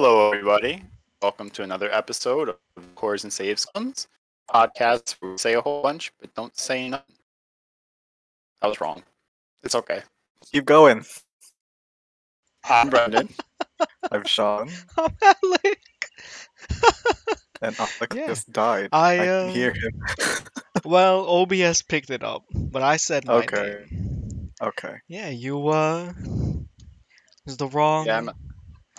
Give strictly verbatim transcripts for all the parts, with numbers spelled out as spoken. Hello, everybody. Welcome to another episode of Cores and Saves, podcasts where we say a whole bunch but don't say nothing. That was wrong. It's okay. Keep going. I'm Brendan. I'm Sean. I'm Alec. And Alec yeah. just died. I, uh... I can hear him. Well, O B S picked it up, but I said my okay. name. Okay. Yeah, you, uh... Is the wrong... Yeah, I'm...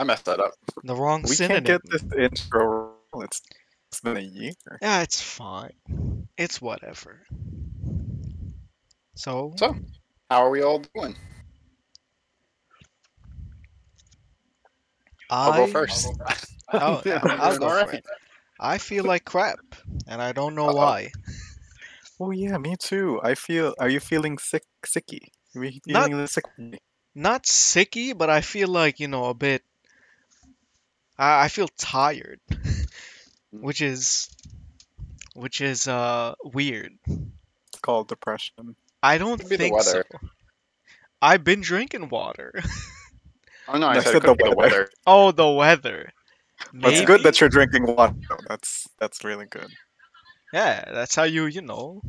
I messed that up. The wrong we synonym. We can't get this intro. It's, it's been a year. Yeah, it's fine. It's whatever. So? So, how are we all doing? I, I'll go first. I'll, I'll, I'll go for it. I feel like crap, and I don't know Uh-oh. why. Oh yeah, me too. I feel... Are you feeling sick? sicky? Are you feeling Not, sick? Not sicky, but I feel like, you know, a bit... I feel tired, which is, which is uh weird. It's called depression. I don't think so. I've been drinking water. Oh no, I no, said, said the, weather. the weather. Oh, the weather. Maybe? It's good that you're drinking water. That's that's really good. Yeah, that's how you you know.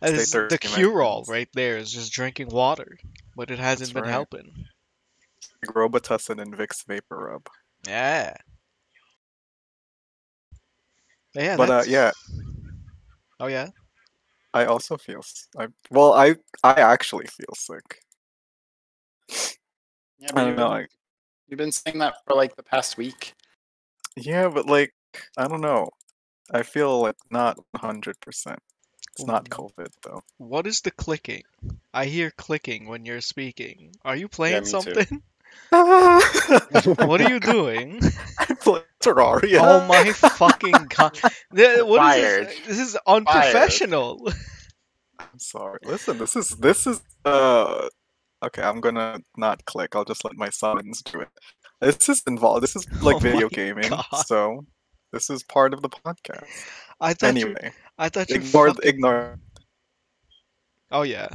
The cure-all right there is just drinking water, but it hasn't that's been right. helping. Robitussin and Vicks Vapor Rub. Yeah. But yeah. But uh, yeah. Oh yeah. I also feel. I well, I I actually feel sick. Yeah, but I don't know. Been, I, you've been saying that for like the past week. Yeah, but like I don't know. I feel like not one hundred percent. It's Ooh. not COVID though. What is the clicking? I hear clicking when you're speaking. Are you playing yeah, me something? Too. What are you doing? I play Terraria. Oh my fucking god! What Fired. is this? This is unprofessional. Fired. I'm sorry. Listen, this is this is uh. Okay, I'm gonna not click. I'll just let my summons do it. This is involved. This is like oh video gaming. God. So this is part of the podcast. I thought. Anyway, you, I thought you ignored. Fucking... Ignore. Oh yeah.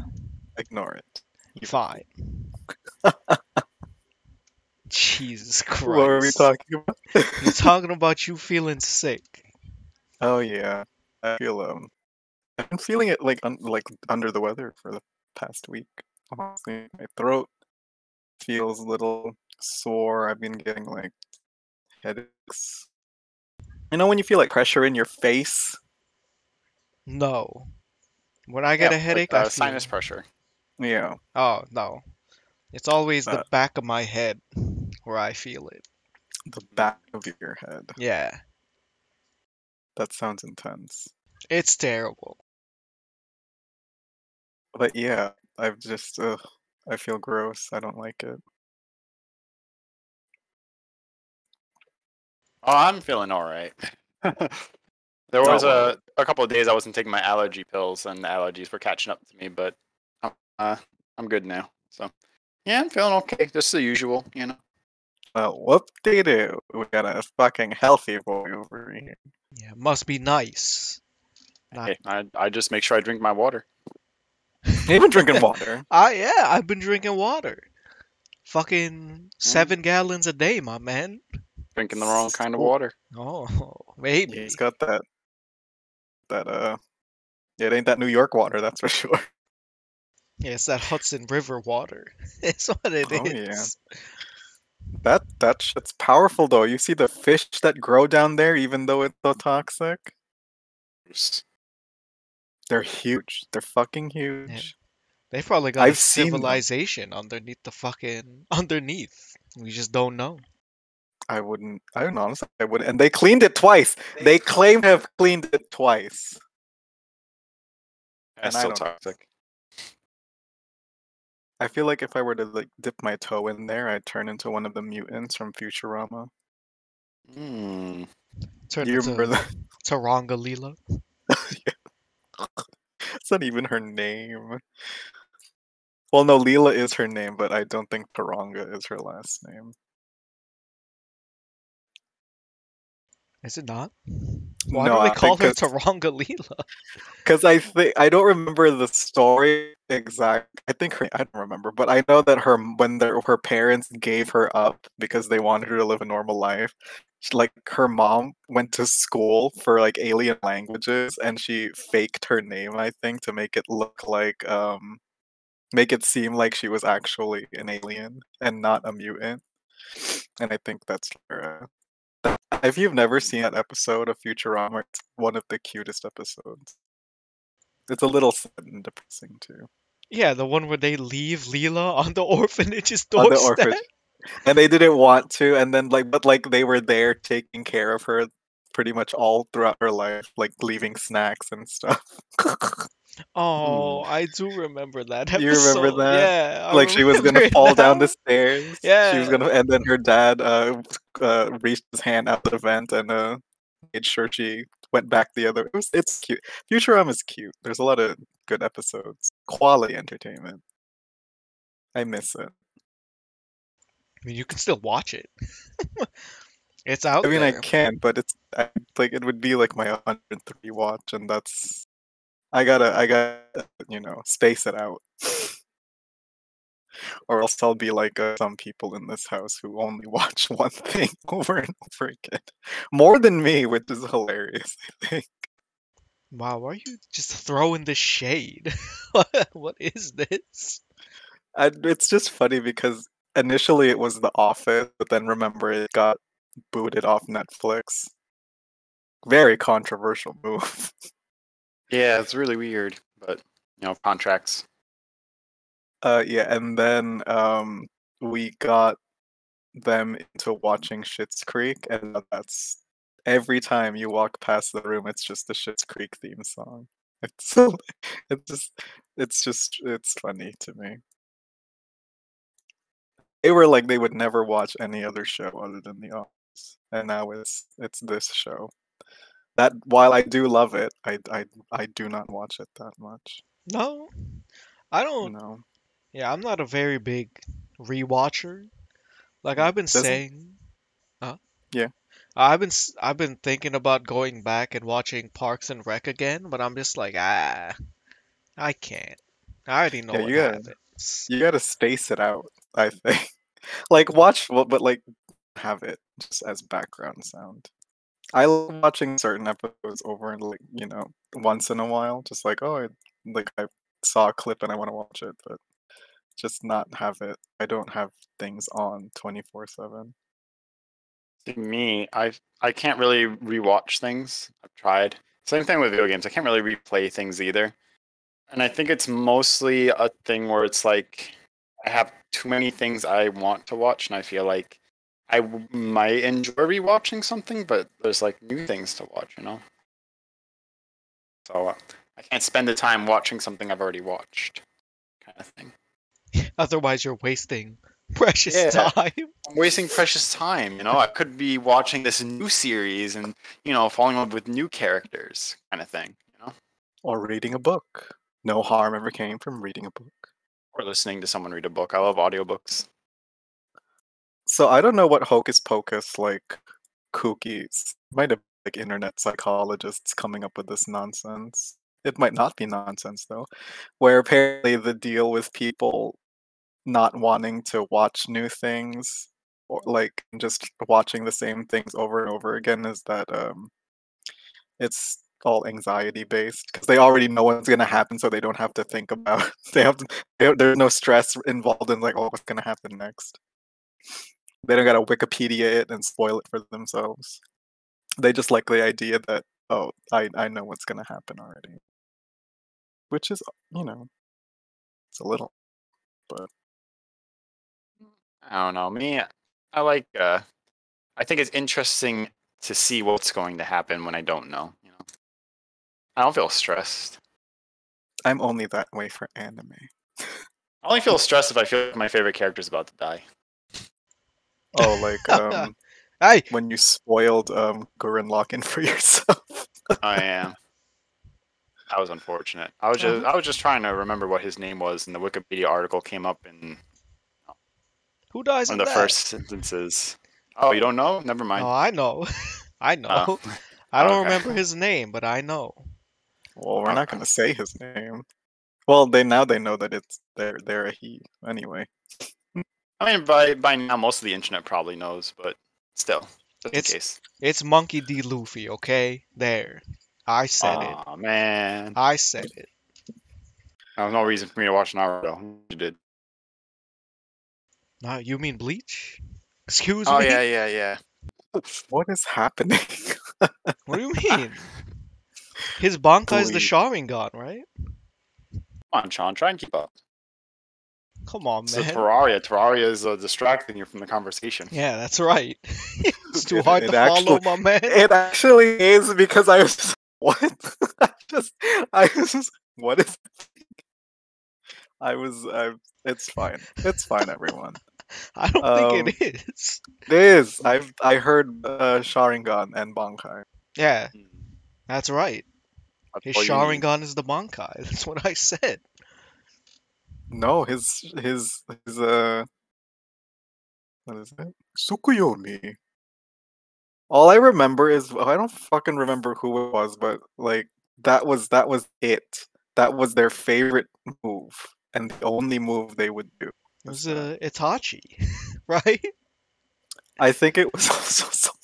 Ignore it. You fine. Jesus Christ. What are we talking about? You're talking about you feeling sick. Oh yeah. I feel um I've been feeling it like un- like under the weather for the past week. Honestly, my throat feels a little sore. I've been getting like headaches. You know when you feel like pressure in your face? No. When I get yeah, a headache, like, uh, I feel sinus pressure. Yeah. Oh, no. It's always the uh, back of my head where I feel it. The back of your head. Yeah. That sounds intense. It's terrible. But yeah, I've just, uh, I feel gross. I don't like it. Oh, I'm feeling all right. There was a, a couple of days I wasn't taking my allergy pills, and the allergies were catching up to me, but uh, I'm good now, so... Yeah, I'm feeling okay. Just the usual, you know. Well, whoop-de-doo. We got a fucking healthy boy over here. Yeah, must be nice. Not... Hey, I I just make sure I drink my water. You've been drinking water. I yeah, I've been drinking water. Fucking seven mm. gallons a day, my man. Drinking the wrong kind of water. Oh, maybe. It's got that. That uh, it ain't that New York water, that's for sure. Yeah, it's that Hudson River water. It's what it oh, is. Yeah. That that shit's powerful though. You see the fish that grow down there, even though it's so toxic. They're huge. They're fucking huge. Yeah. They probably got I've a civilization seen... underneath the fucking underneath. We just don't know. I wouldn't. I don't know. Honestly, I wouldn't. And they cleaned it twice. They claim to have cleaned it twice. That's and still toxic. Know. I feel like if I were to like dip my toe in there, I'd turn into one of the mutants from Futurama. Mm. Turn you into remember that? Turanga Leela. Yeah. It's not even her name. Well, no, Leela is her name, but I don't think Turanga is her last name. Is it not? Why no, do they call her Turanga Leela? Because I think I don't remember the story exact. I think her, I don't remember, but I know that her when their her parents gave her up because they wanted her to live a normal life. She, like her mom went to school for like alien languages, and she faked her name, I think, to make it look like um, make it seem like she was actually an alien and not a mutant. And I think that's her. If you've never seen that episode of Futurama, it's one of the cutest episodes. It's a little sad and depressing, too. Yeah, the one where they leave Leela on the orphanage's doorstep. On the orphanage. And they didn't want to, and then, like, but, like, they were there taking care of her pretty much all throughout her life, like, leaving snacks and stuff. Oh, I do remember that episode. You remember that? Yeah. I like she was gonna fall now. down the stairs. Yeah. She was gonna, and then her dad uh, uh reached his hand out the vent and uh made sure she went back the other. It was, it's cute. Futurama is cute. There's a lot of good episodes. Quality entertainment. I miss it. I mean, you can still watch it. It's out. I mean, there. I can, but it's I, like it would be like my one hundred three watch, and that's. I gotta, I gotta, you know, space it out. Or else I'll be like uh, some people in this house who only watch one thing over and over again. More than me, which is hilarious, I think. Wow, why are you just throwing the shade? What is this? I, it's just funny because initially it was The Office, but then remember it got booted off Netflix. Very controversial move. Yeah, it's really weird, but, you know, contracts. Uh, yeah, and then um, we got them into watching Schitt's Creek, and that's... Every time you walk past the room, it's just the Schitt's Creek theme song. It's, it's just... It's just... It's funny to me. They were like, they would never watch any other show other than The Office, and now it's, it's this show. That while I do love it, I I I do not watch it that much. No, I don't. No. Yeah, I'm not a very big rewatcher. Like I've been Doesn't... saying, huh? Yeah, I've been I've been thinking about going back and watching Parks and Rec again, but I'm just like, ah, I can't. I already know yeah, what you gotta, happens. You gotta space it out, I think. Like watch, but like have it just as background sound. I love watching certain episodes over and like you know once in a while, just like oh I like I saw a clip and I want to watch it, but just not have it. I don't have things on twenty-four seven. To me, I I can't really rewatch things. I've tried. Same thing with video games. I can't really replay things either, and I think it's mostly a thing where it's like I have too many things I want to watch, and I feel like. I might enjoy rewatching something, but there's like new things to watch, you know? So uh, I can't spend the time watching something I've already watched, kind of thing. Otherwise, you're wasting precious yeah. time. I'm wasting precious time, you know? I could be watching this new series and, you know, falling in love with new characters, kind of thing, you know? Or reading a book. No harm ever came from reading a book. Or listening to someone read a book. I love audiobooks. So I don't know what Hocus Pocus, like, kookies, might have like internet psychologists coming up with this nonsense. It might not be nonsense, though, where apparently the deal with people not wanting to watch new things, or like just watching the same things over and over again is that um, it's all anxiety-based, because they already know what's going to happen, so they don't have to think about it. They have to, they, there's no stress involved in, like, oh, what's going to happen next. They don't gotta Wikipedia it and spoil it for themselves. They just like the idea that, oh, I, I know what's gonna happen already. Which is, you know, it's a little, but... I don't know, me, I like, uh, I think it's interesting to see what's going to happen when I don't know, you know? I don't feel stressed. I'm only that way for anime. I only feel stressed if I feel like my favorite character is about to die. Oh, like um, I... when you spoiled um, Gurren Lagann for yourself. I am. That was unfortunate. I was just I was just trying to remember what his name was, and the Wikipedia article came up in oh, who dies in the that? first sentences. Oh, you don't know? Never mind. Oh, I know. I know. Oh. I don't okay. remember his name, but I know. Well, we're not gonna say his name. Well, they now they know that it's they're they're a he anyway. I mean, by by now most of the internet probably knows, but still, just it's in case. It's Monkey D. Luffy, okay? There, I said oh, it. Oh man, I said it. There's no reason for me to watch Naruto. You did. No, you mean Bleach? Excuse oh, me. Oh yeah, yeah, yeah. What is happening? What do you mean? His Bankai Bleach. Is the Sharingan, right? Come on, Sean. Try and keep up. Come on, man. It's Terraria. Terraria is uh, distracting you from the conversation. Yeah, that's right. It's too it, hard it to actually, follow, my man. It actually is because I was just, what? I just, I was just, what is I was, I, it's fine. It's fine, everyone. I don't um, think it is. It is. I've, I heard uh, Sharingan and Bankai. Yeah, that's right. That's his Sharingan is the Bankai. That's what I said. No, his, his, his, uh, what is it? Tsukuyomi. All I remember is, I don't fucking remember who it was, but, like, that was, that was it. That was their favorite move. And the only move they would do. It was uh, Itachi, right? I think it was also some,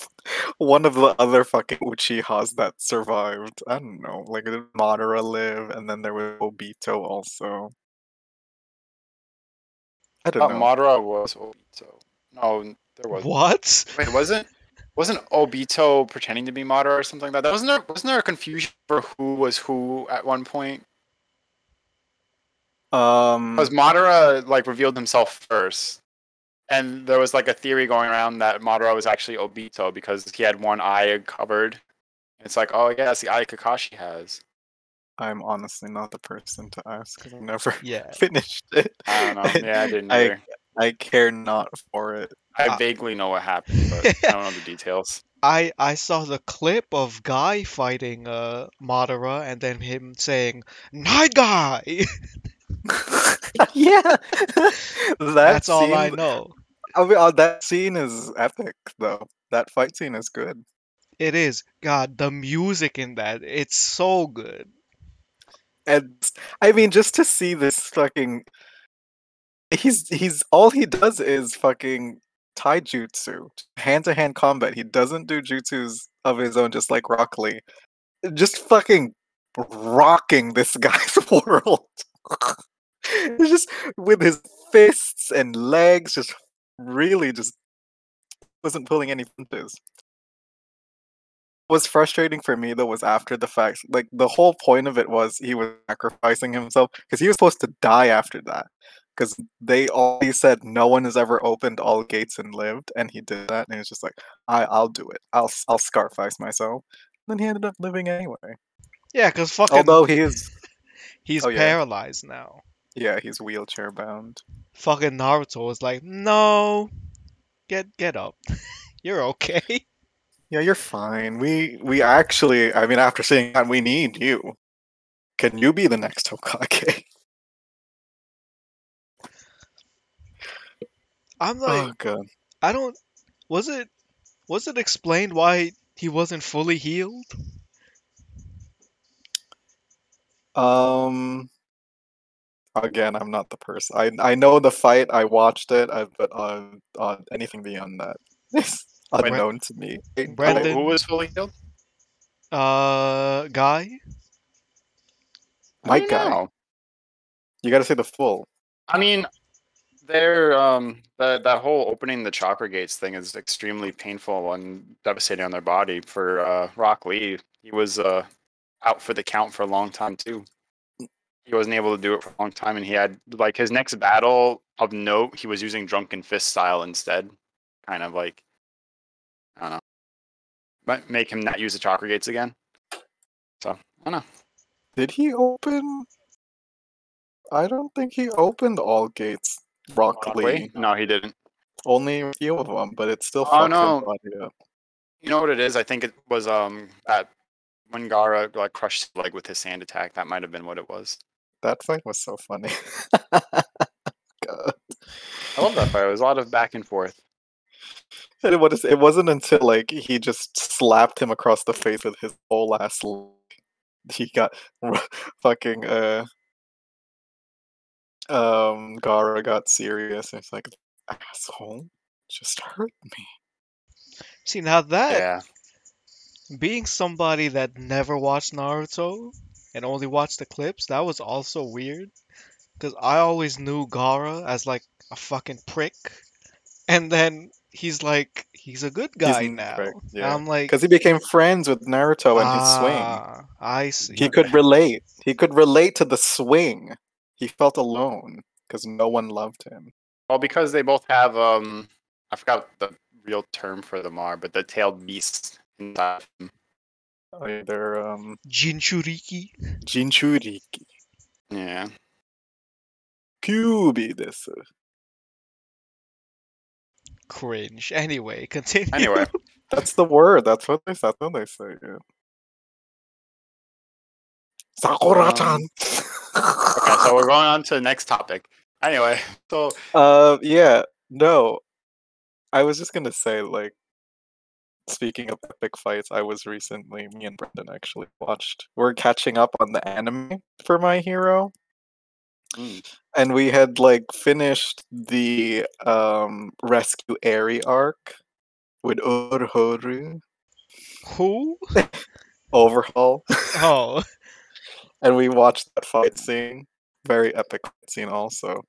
one of the other fucking Uchihas that survived. I don't know. Like, did Madara live? And then there was Obito also. I don't I know. Madara was Obito. No, there wasn't. What? Wait, wasn't wasn't Obito pretending to be Madara or something like that? Wasn't there, wasn't there a confusion for who was who at one point? Um, because Madara like revealed himself first, and there was like a theory going around that Madara was actually Obito because he had one eye covered. It's like, oh yeah, that's the eye Kakashi has. I'm honestly not the person to ask because I never yeah. finished it. I don't know. Yeah, I didn't either. I, I care not for it. I uh, vaguely know what happened, but I don't know the details. I, I saw the clip of Guy fighting uh, Madara and then him saying, Naigai! Yeah, that that's scene, all I know. I mean, that scene is epic, though. That fight scene is good. It is. God, the music in that—it's so good. And I mean, just to see this fucking—he's—he's he's, all he does is fucking taijutsu, hand-to-hand combat. He doesn't do jutsus of his own, just like Rock Lee. Just fucking rocking this guy's world. Just with his fists and legs, just really just wasn't pulling any punches. What was frustrating for me though was after the fact, like the whole point of it was he was sacrificing himself because he was supposed to die after that because they already said no one has ever opened all gates and lived, and he did that, and it's just like I I'll do it, I'll I'll sacrifice myself. And then he ended up living anyway. Yeah, because fucking although he is. He's oh, yeah. paralyzed now. Yeah, he's wheelchair bound. Fucking Naruto was like, "No, get get up. You're okay. Yeah, you're fine. We we actually, I mean, after seeing that, we need you. Can you be the next Hokage?" I'm like, oh, God. I don't. Was it was it explained why he wasn't fully healed? Um. Again, I'm not the person. I I know the fight. I watched it. I but on uh, uh, anything beyond that is unknown to me. Brandon, who was fully healed? Uh, Guy. My Guy. Know. You got to say the full. I mean, they're um that that whole opening the chakra gates thing is extremely painful and devastating on their body. For uh, Rock Lee, he was uh. out for the count for a long time too. He wasn't able to do it for a long time, and he had like his next battle of note. He was using drunken fist style instead, kind of like I don't know, might make him not use the chakra gates again. So I don't know. Did he open? I don't think he opened all gates. Rock Lee. No, he didn't. Only a few of them, but it's still. Oh no! You know what it is? I think it was um that. When Gaara like crushed his leg with his sand attack, that might have been what it was. That fight was so funny. God. I love that fight. It was a lot of back and forth. And it, was, it wasn't until like he just slapped him across the face with his whole ass leg. He got fucking uh um Gaara got serious, and it's like, asshole just hurt me. See, now that yeah. being somebody that never watched Naruto and only watched the clips, that was also weird, because I always knew Gaara as like a fucking prick, and then he's like, he's a good guy he's now. Yeah. I'm like, because he became friends with Naruto and ah, his swing. I see. He could relate. He could relate to the swing. He felt alone because no one loved him. Well, because they both have um, I forgot the real term for them are, but the tailed beasts inside them. Oh, yeah, they're um, Jinchuriki. Jinchuriki. Yeah. Kyuubi desu. Cringe. Anyway, continue. Anyway, that's the word. That's what they. That's what they say. Yeah. Sakura-chan. Um, okay, so we're going on to the next topic. Anyway, so uh, yeah, no, I was just gonna say, like, speaking of epic fights, I was recently, me and Brendan actually watched. We're catching up on the anime for My Hero. Mm. And we had like finished the um rescue Eri arc with Overhaul. Who? Overhaul. Oh. And we watched that fight scene, very epic fight scene also.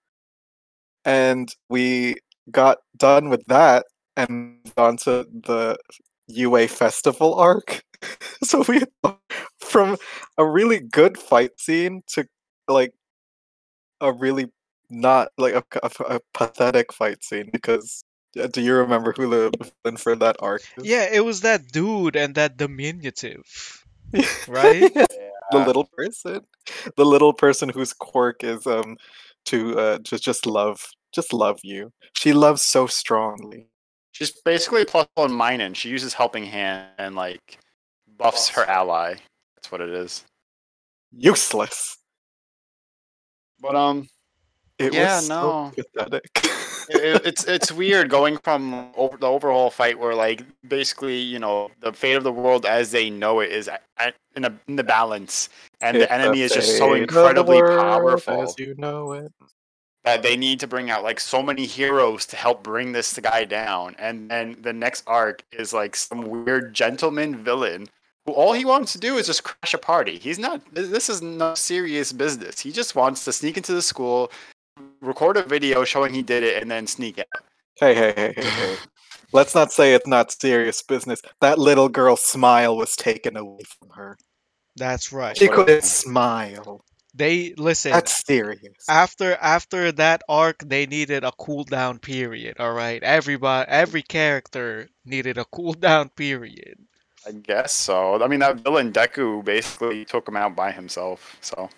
And we got done with that and onto the U A festival arc. So we from a really good fight scene to like a really not like a, a, a pathetic fight scene, because do you remember who the villain for that arc is? Yeah, it was that dude and that diminutive, right? Yeah. The little person, the little person whose quirk is um to uh just just love, just love you. She loves so strongly. She's basically plus one mine, and she uses helping hand and like buffs her ally. That's what it is. Useless. But um, it yeah, was so no. pathetic. it, it, it's it's weird going from over the Overhaul fight where like basically you know the fate of the world as they know it is in a, in the balance, and it's the enemy is just so incredibly powerful as you know it that they need to bring out like so many heroes to help bring this guy down, and then the next arc is like some weird gentleman villain. All he wants to do is just crash a party. He's not. This is no serious business. He just wants to sneak into the school, record a video showing he did it, and then sneak out. Hey, hey, hey, hey, hey! Let's not say it's not serious business. That little girl's smile was taken away from her. That's right. She couldn't smile. They listen. That's serious. After after that arc, they needed a cool down period. All right, everybody, every character needed a cool down period. I guess so. I mean, that villain Deku basically took him out by himself. So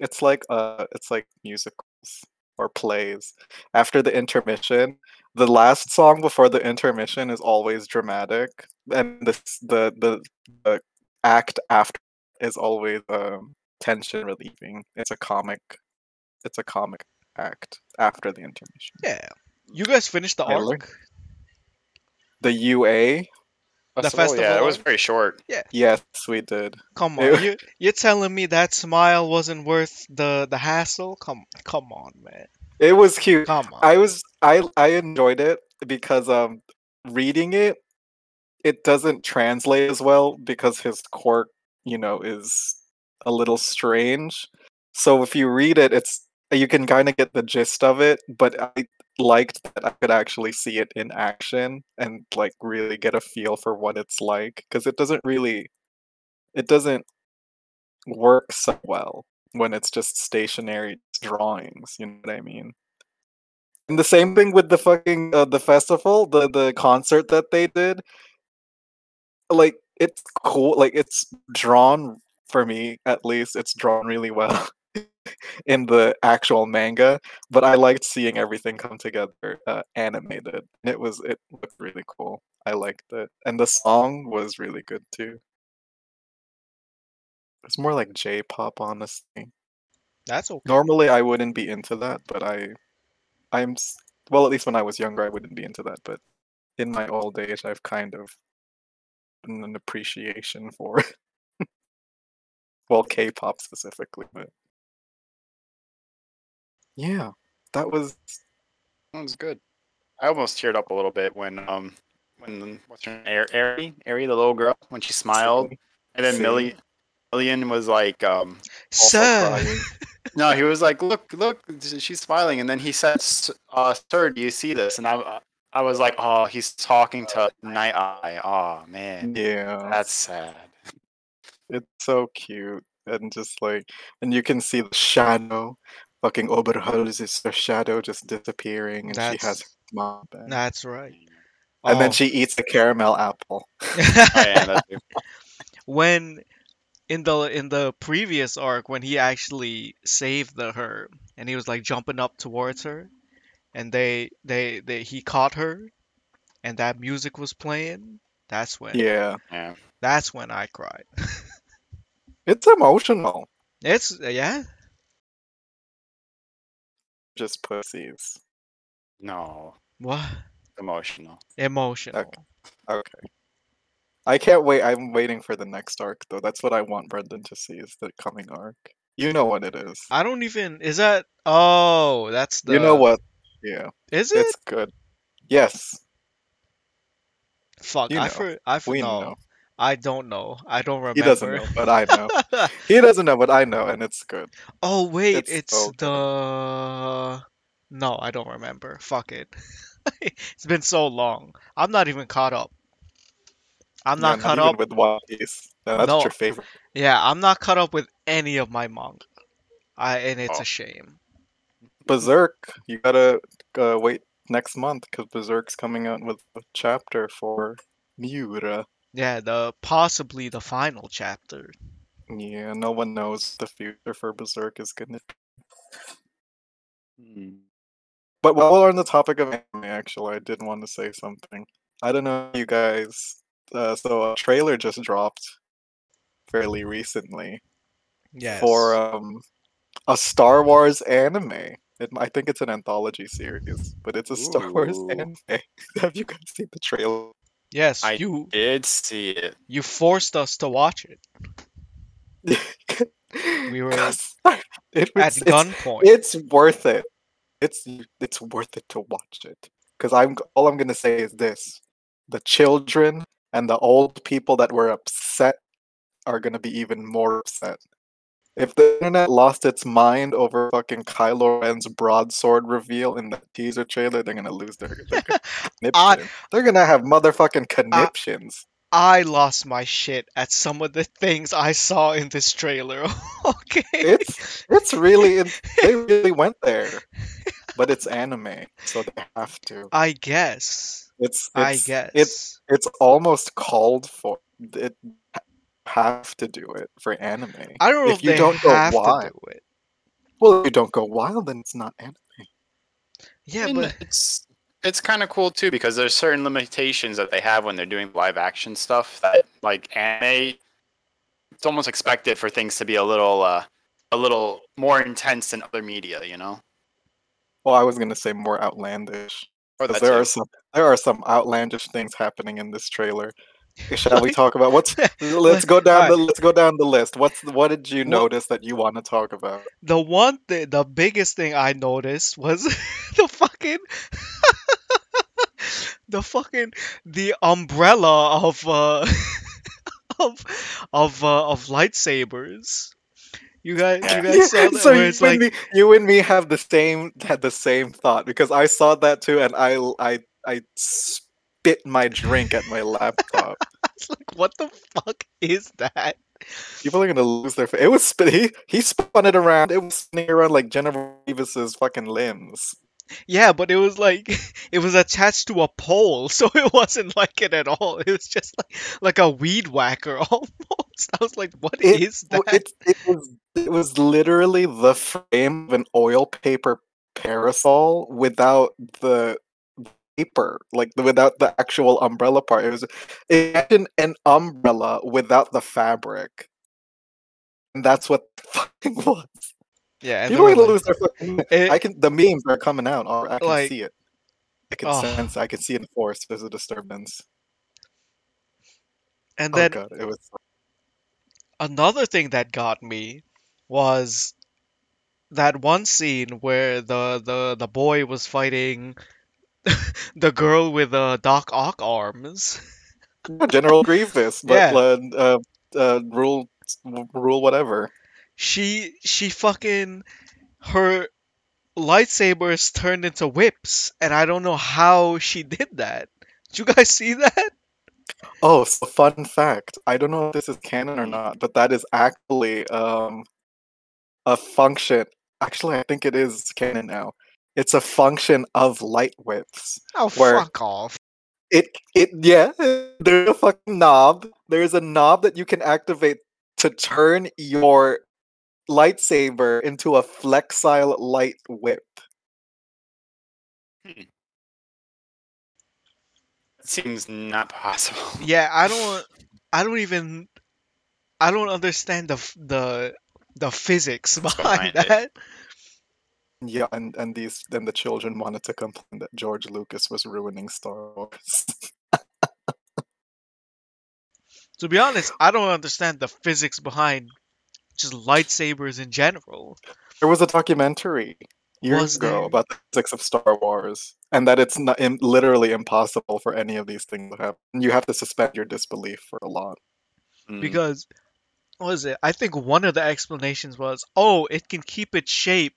it's like uh, it's like musicals or plays. After the intermission, the last song before the intermission is always dramatic, and the the the, the act after is always um, tension relieving. It's a comic. It's a comic act after the intermission. Yeah, you guys finished the arc. The U A. The festival, yeah, it was very short. Yeah. Yes, we did. Come on, you, you're telling me that smile wasn't worth the the hassle? Come, come on, man. It was cute. Come on. I was, I, I enjoyed it because um, reading it, it doesn't translate as well because his quirk, you know, is a little strange. So if you read it, it's you can kind of get the gist of it, but I. liked that I could actually see it in action and like really get a feel for what it's like, because it doesn't really it doesn't work so well when it's just stationary drawings, you know what I mean? And the same thing with the fucking uh, the festival, the the concert that they did. Like, it's cool, like it's drawn, for me at least, it's drawn really well in the actual manga, but I liked seeing everything come together uh, animated. It was it looked really cool. I liked it, and the song was really good too. It's more like J-pop, honestly. That's okay. Normally, I wouldn't be into that, but I, I'm well, at least when I was younger, I wouldn't be into that. But in my old days, I've kind of an appreciation for, well, K-pop specifically, but yeah, that was that was good. I almost teared up a little bit when um when what's her name, Eri, Eri, the little girl, when she smiled, and then Millie. Million was like, um, sir. No, he was like, look, look, she's smiling. And then he said, uh, sir, do you see this? And I I was like, oh, he's talking to Night Eye. Oh, man. Yeah. That's sad. It's so cute. And just like, and you can see the shadow. Fucking Overhaul is just her shadow just disappearing. And that's, she has her mom back. That's right. And oh. then she eats a caramel apple. Oh, yeah, that's when. In the in the previous arc, when he actually saved the her, and he was like jumping up towards her, and they they, they he caught her, and that music was playing. That's when yeah, yeah. that's when I cried. It's emotional. It's yeah. Just pussies. No. What? Emotional. Emotional. Okay. Okay. I can't wait. I'm waiting for the next arc, though. That's what I want Brendan to see, is the coming arc. You know what it is. I don't even... Is that... Oh, that's the... You know what? Yeah. Is it? It's good. Yes. Fuck, you know. I for, I for, we no. know. I don't know. I don't remember. He doesn't know, but I know. He doesn't know, but I know, and it's good. Oh, wait. It's, it's so the... Good. No, I don't remember. Fuck it. It's been so long. I'm not even caught up. I'm not, no, caught not up with One Piece. No, that's no. your favorite. Yeah, I'm not caught up with any of my manga, I, and it's oh. a shame. Berserk, you gotta uh, wait next month because Berserk's coming out with a chapter for Miura. Yeah, the possibly the final chapter. Yeah, no one knows the future for Berserk is gonna. Hmm. But while we're on the topic of anime, actually, I did want to say something. I don't know, you guys. Uh, so a trailer just dropped fairly recently yes. for um, a Star Wars anime. It, I think it's an anthology series, but it's a Ooh. Star Wars anime. Have you guys seen the trailer? Yes, I you, did see it. You forced us to watch it. We were at, it was, at it's, gunpoint. It's worth it. It's it's worth it to watch it because I'm all I'm gonna say is this: the children and the old people that were upset are going to be even more upset. If the internet lost its mind over fucking Kylo Ren's broadsword reveal in the teaser trailer, they're going to lose their, their conniption. I, they're going to have motherfucking conniptions. I, I lost my shit at some of the things I saw in this trailer. Okay, it's it's really it, they really went there, but it's anime, so they have to. I guess. It's, it's I guess it's it's almost called for. It have to do it for anime. I don't know if, if you they don't have go wild, to do it. Well, if you don't go wild, then it's not anime. Yeah, and but it's it's kind of cool too because there's certain limitations that they have when they're doing live action stuff. That like anime, it's almost expected for things to be a little uh, a little more intense than other media. You know. Well, I was gonna say more outlandish. There are some there are some outlandish things happening in this trailer. Shall we talk about what's let's go down the let's go down the list. What's what did you notice that you want to talk about? The one thing the biggest thing I noticed was the fucking the fucking the umbrella of uh of of uh, of lightsabers. You guys, you guys yeah, saw that. So where it's you, like... and me, you and me have the same had the same thought because I saw that too, and I I I spit my drink at my laptop. It's like, what the fuck is that? People are gonna lose their. It was he he spun it around. It was spinning around like Jennifer Davis's fucking limbs. Yeah, but it was like it was attached to a pole, so it wasn't like it at all. It was just like like a weed whacker almost. I was like, "What it, is that?" It, it was it was literally the frame of an oil paper parasol without the paper, like without the actual umbrella part. It was imagine an umbrella without the fabric, and that's what the fucking was. Yeah, and you don't want to lose their fucking. It, I can. The memes are coming out. I can like, see it. I could oh. sense, I could see in the forest there's a disturbance. And then oh God, it was... another thing that got me was that one scene where the the, the boy was fighting the girl with the uh, Doc Ock arms. General Grievous, but yeah. uh, uh, rule rule whatever. She she fucking her lightsabers turned into whips, and I don't know how she did that. Did you guys see that? Oh, so fun fact. I don't know if this is canon or not, but that is actually um, a function. Actually, I think it is canon now. It's a function of light whips. Oh, fuck off. It, it, yeah, there's a fucking knob. There's a knob that you can activate to turn your lightsaber into a flexile light whip. Hmm. Seems not possible. Yeah, I don't. I don't even. I don't understand the the the physics behind that. Yeah, and and these and the children wanted to complain that George Lucas was ruining Star Wars. To be honest, I don't understand the physics behind just lightsabers in general. There was a documentary years was ago there? about the physics of Star Wars. And that it's not, Im- literally impossible for any of these things to happen. You have to suspend your disbelief for a lot. Mm. Because, what is it? I think one of the explanations was, oh, it can keep its shape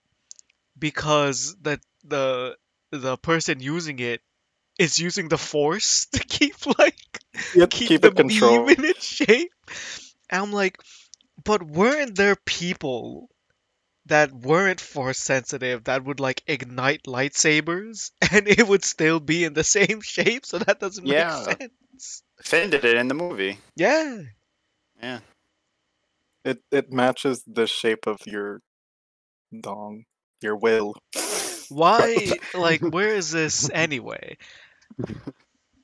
because the the the person using it is using the force to keep like yep, keep, keep the it control. beam in its shape. And I'm like, but weren't there people that weren't force sensitive that would like ignite lightsabers and it would still be in the same shape, so that doesn't yeah. make sense. Finn did it in the movie. Yeah. Yeah. It it matches the shape of your dong, your will. Why like where is this anyway? Yeah,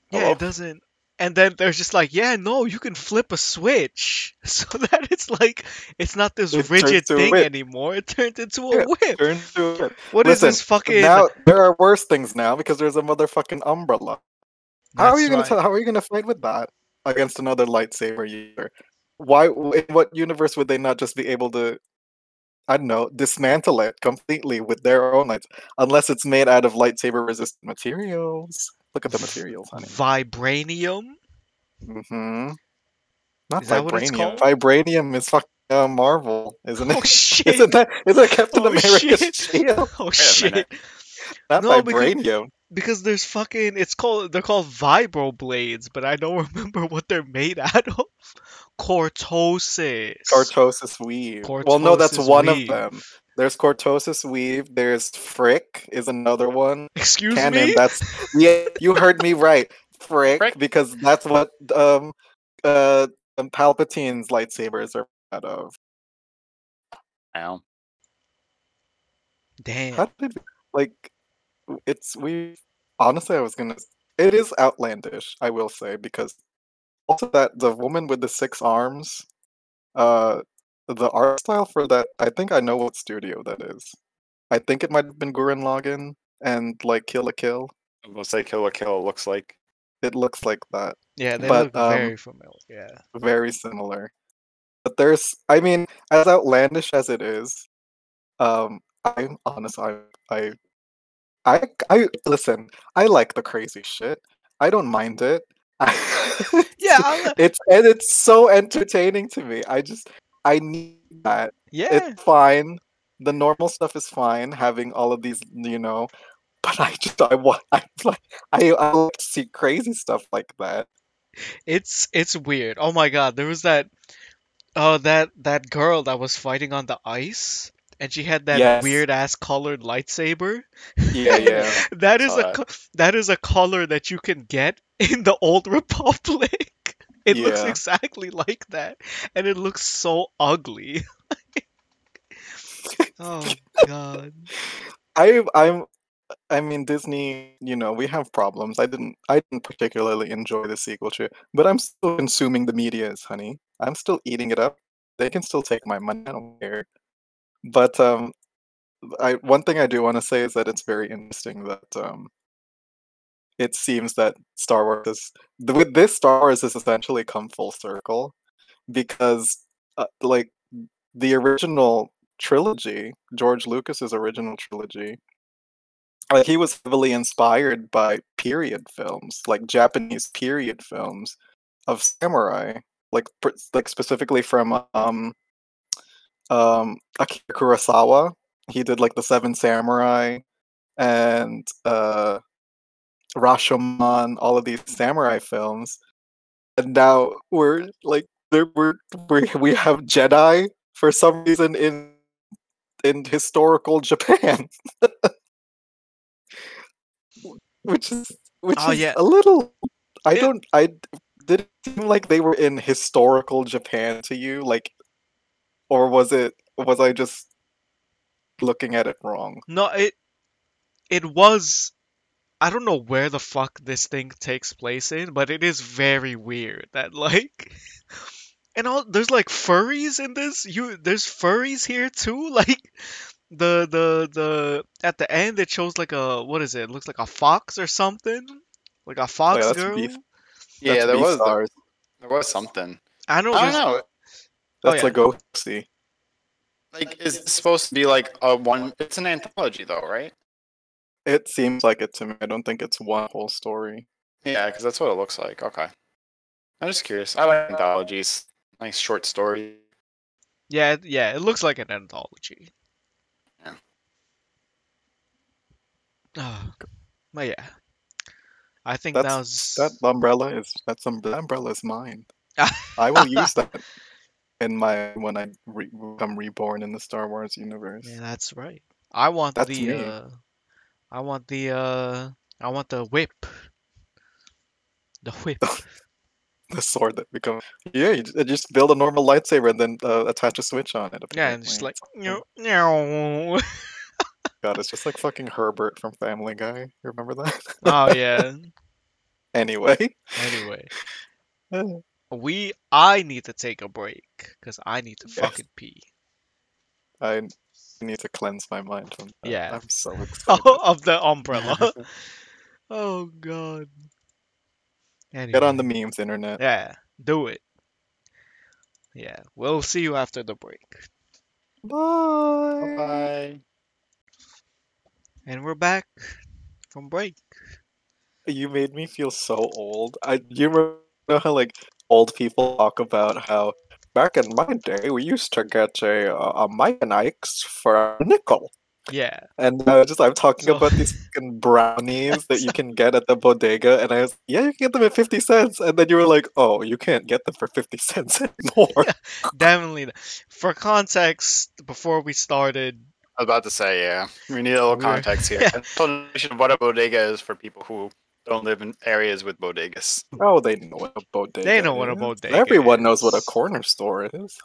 Hello? It doesn't. And then they're just like, yeah, no, you can flip a switch so that it's like, it's not this it rigid thing anymore. It turned into a yeah, whip. Turned into a whip. What Listen, is this fucking... Now, there are worse things now because there's a motherfucking umbrella. That's how are you right. gonna How are you going to fight with that against another lightsaber user? Why? In what universe would they not just be able to, I don't know, dismantle it completely with their own lights? Unless it's made out of lightsaber-resistant materials. Look at the materials, honey. Vibranium? Mm-hmm. Not is vibranium. That what it's called? Vibranium is fucking uh, Marvel, isn't it? Oh, shit. Isn't that, isn't that Captain oh, America's shit. shield? Oh, shit. Not no, vibranium. Because, because there's fucking... It's called... They're called vibroblades, but I don't remember what they're made out of. Cortosis. Cortosis weave. Cortosis well, no, that's one weave. of them. There's Cortosis weave. There's phrik is another one. Excuse Canon, me. That's yeah. You heard me right. Phrik, phrik. Because that's what um uh Palpatine's lightsabers are out of. Ow. Damn. How did we, like it's we honestly I was gonna it is outlandish I will say because also that the woman with the six arms uh. The art style for that, I think I know what studio that is. I think it might have been Gurren Lagann and like Kill la Kill. We'll say Kill la Kill looks like. It looks like that. Yeah, they but, look very um, familiar. Yeah, very similar. But there's, I mean, as outlandish as it is, um, I'm honest. I, I, I, I listen. I like the crazy shit. I don't mind it. yeah, I'll... it's and it's so entertaining to me. I just. I need that. Yeah. It's fine. The normal stuff is fine, having all of these, you know, but I just, I want, I, I, I like to see crazy stuff like that. It's, it's weird. Oh my God. There was that, oh, uh, that, that girl that was fighting on the ice and she had that yes. weird ass colored lightsaber. Yeah, yeah. that is a, that. that is a color that you can get in the Old Republic. It yeah. looks exactly like that, and it looks so ugly. Oh God! I I'm, I mean Disney. You know we have problems. I didn't I didn't particularly enjoy the sequel to, but I'm still consuming the medias, honey. I'm still eating it up. They can still take my money. I don't care. But um, I one thing I do want to say is that it's very interesting that um, it seems that Star Wars is with this Star Wars has essentially come full circle, because uh, like the original trilogy, George Lucas's original trilogy, like he was heavily inspired by period films, like Japanese period films of samurai, like like specifically from um um Akira Kurosawa. He did like the Seven Samurai and uh Rashomon, all of these samurai films, and now we're like there we're, we we have Jedi for some reason in in historical Japan, which is which oh, is yeah. a little. I yeah. don't. I didn't seem like they were in historical Japan to you, like, or was it? Was I just looking at it wrong? No, it it was. I don't know where the fuck this thing takes place in, but it is very weird that like, and all there's like furries in this. You there's furries here too. Like the the the at the end it shows like a what is it? It looks like a fox or something, like a fox oh, yeah, girl. Beef. Yeah, that's there was stars. there was something. I don't, I don't know. That's oh, yeah. like Oxy. Like, is it supposed to be like a one? It's an anthology though, right? It seems like it to me. I don't think it's one whole story. Yeah, because that's what it looks like. Okay. I'm just curious. I like anthologies. Nice short story. Yeah, yeah. It looks like an anthology. Yeah. Oh, but yeah. I think that's, that was... That umbrella is... That's, um, that umbrella is mine. I will use that in my... When I re- become reborn in the Star Wars universe. Yeah, that's right. I want that's the... Me. Uh, I want the uh, I want the whip, the whip, the sword that becomes yeah. You just build a normal lightsaber and then uh, attach a switch on it. Apparently. Yeah, and just like no, no. God, it's just like fucking Herbert from Family Guy. You remember that? Oh yeah. Anyway. Anyway. we I need to take a break because I need to yes. fucking pee. I. I need to cleanse my mind from that. Yeah. I'm so excited. Oh, of the umbrella. Oh, God. Anyway. Get on the memes, internet. Yeah, do it. Yeah, we'll see you after the break. Bye. Bye-bye. And we're back from break. You made me feel so old. I, you remember how, like, old people talk about how back in my day, we used to get a a Mike and Ike's for a nickel. Yeah, and uh, just I'm talking so... about these fucking brownies that you can get at the bodega, and I was yeah, you can get them at fifty cents, and then you were like, oh, you can't get them for fifty cents anymore. Yeah, definitely. For context, before we started, I was about to say yeah, we need a little context here. Explanation of what a bodega is for people who don't live in areas with bodegas. Oh, they know what a bodega is. They know is. what a bodega Everyone is. knows what a corner store is.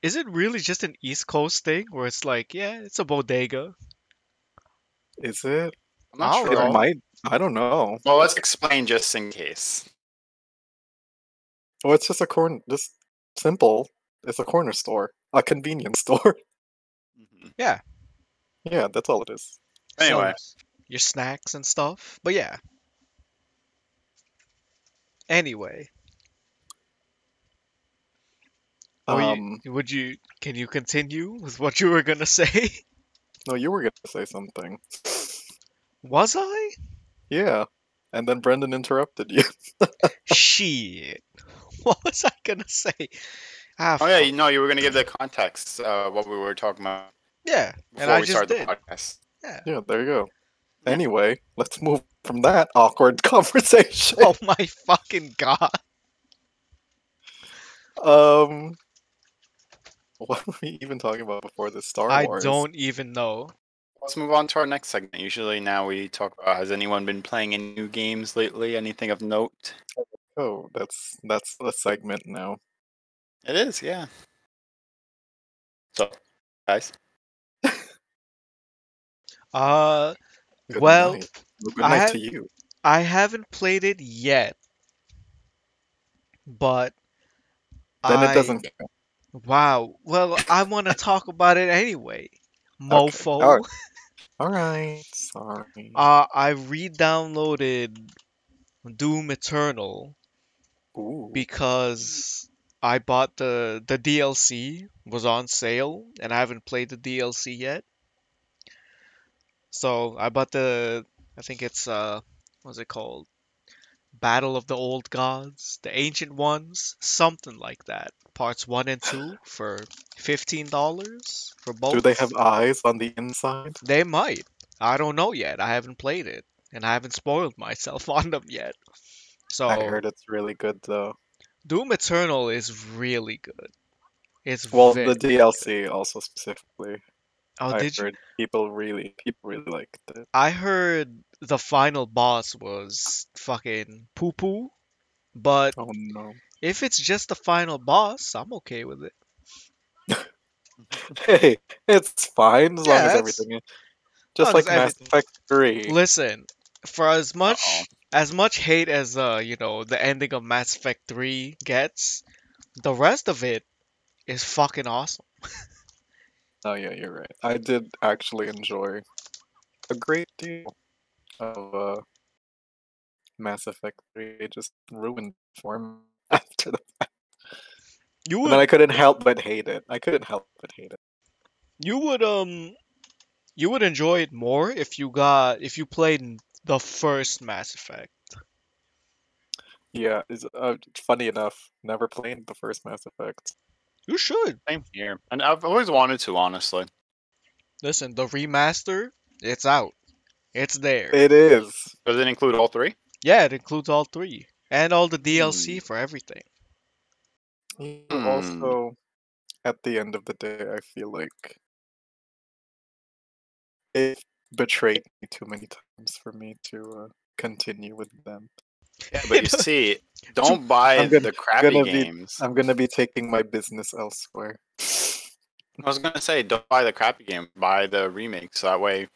Is it really just an East Coast thing where it's like, yeah, it's a bodega? Is it? I'm not I sure. It might. I don't know. Well, let's explain just in case. Well, it's just a corner. Just simple. It's a corner store. A convenience store. Mm-hmm. Yeah. Yeah, that's all it is. Anyway. So, your snacks and stuff. But yeah. Anyway. Um, you, would you... Can you continue with what you were gonna say? No, you were gonna say something. Was I? Yeah. And then Brendan interrupted you. Shit. What was I gonna say? Ah, oh yeah, no, you were gonna give the context uh, what we were talking about. Yeah, and I just did. Yeah. yeah, there you go. Anyway, let's move from that awkward conversation. Oh my fucking god. Um, what were we even talking about before this Star I Wars? I don't even know. Let's move on to our next segment. Usually now we talk about, has anyone been playing any new games lately? Anything of note? Oh, that's that's the segment now. It is, yeah. So, guys. uh... Good well, night. Good night I, have, to you. I haven't played it yet, but then I, it doesn't count. Wow. Well, I want to talk about it anyway, mofo. Okay. All right. Alright, sorry. Uh, I re-downloaded Doom Eternal. Ooh. Because I bought the, the D L C, was on sale, and I haven't played the D L C yet. So I bought the, I think it's, uh, what's it called? Battle of the Old Gods, the Ancient Ones, something like that. Parts one and two for fifteen dollars for both. Do they have eyes on the inside? They might. I don't know yet. I haven't played it. And I haven't spoiled myself on them yet. So I heard it's really good, though. Doom Eternal is really good. It's well, the D L C good. Also specifically. Oh, I did heard you? people really, people really liked it. I heard the final boss was fucking poo poo, but oh, no. If it's just the final boss, I'm okay with it. Hey, it's fine as yeah, long as everything is. Just like Mass Effect three. Listen, for as much Uh-oh. as much hate as uh you know the ending of Mass Effect three gets, the rest of it is fucking awesome. Oh yeah, you're right. I did actually enjoy a great deal of uh, Mass Effect three. It just ruined for me after the fact. You would... And I couldn't help but hate it. I couldn't help but hate it. You would um, you would enjoy it more if you got if you played the first Mass Effect. Yeah, it's uh, funny enough, never played the first Mass Effect. You should. Same here. And I've always wanted to, honestly. Listen, the remaster, it's out. It's there. It is. Does it include all three? Yeah, it includes all three. And all the D L C mm. for everything. Mm. Also, at the end of the day, I feel like it betrayed me too many times for me to uh, continue with them. Yeah, but you see, don't buy gonna, the crappy gonna games. Be, I'm going to be taking my business elsewhere. I was going to say, don't buy the crappy game. Buy the remakes. So that way,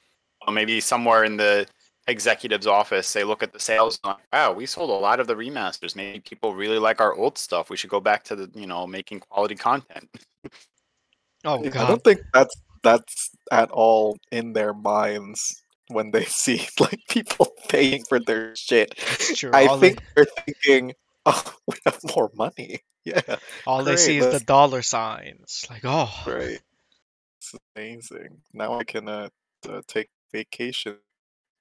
well, maybe somewhere in the executive's office, they look at the sales and like, wow, we sold a lot of the remasters. Maybe people really like our old stuff. We should go back to the, you know, making quality content. Oh, God. I don't think that's that's at all in their minds. When they see like people paying for their shit, sure, I think they... they're thinking, "Oh, we have more money." Yeah, all great, they see that's... is the dollar signs. Like, oh, right, it's amazing. Now I can uh, uh, take vacation.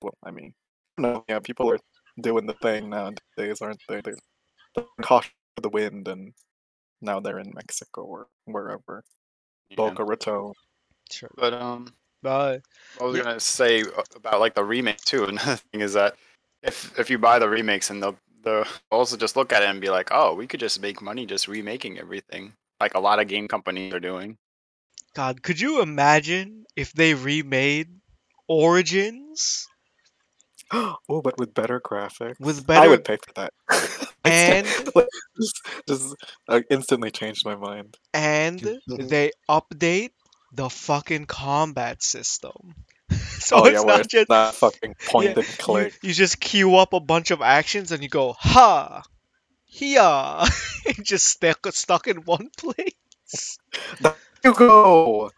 Well, I mean, no, yeah, people are doing the thing nowadays, aren't they? They're cautious of the wind, and now they're in Mexico or wherever, yeah. Boca Raton. Sure, but um. Uh, I was yeah. gonna say about like the remake too. Another thing is that if if you buy the remakes and they'll, they'll also just look at it and be like, oh, we could just make money just remaking everything, like a lot of game companies are doing. God, could you imagine if they remade Origins? Oh, but with better graphics. With better, I would pay for that. And just, just I instantly changed my mind. And they update the fucking combat system. So oh, it's, yeah, not well, it's just not fucking point yeah, and click. You, you just queue up a bunch of actions and you go, ha, hiya, and just stuck stuck in one place. There you go.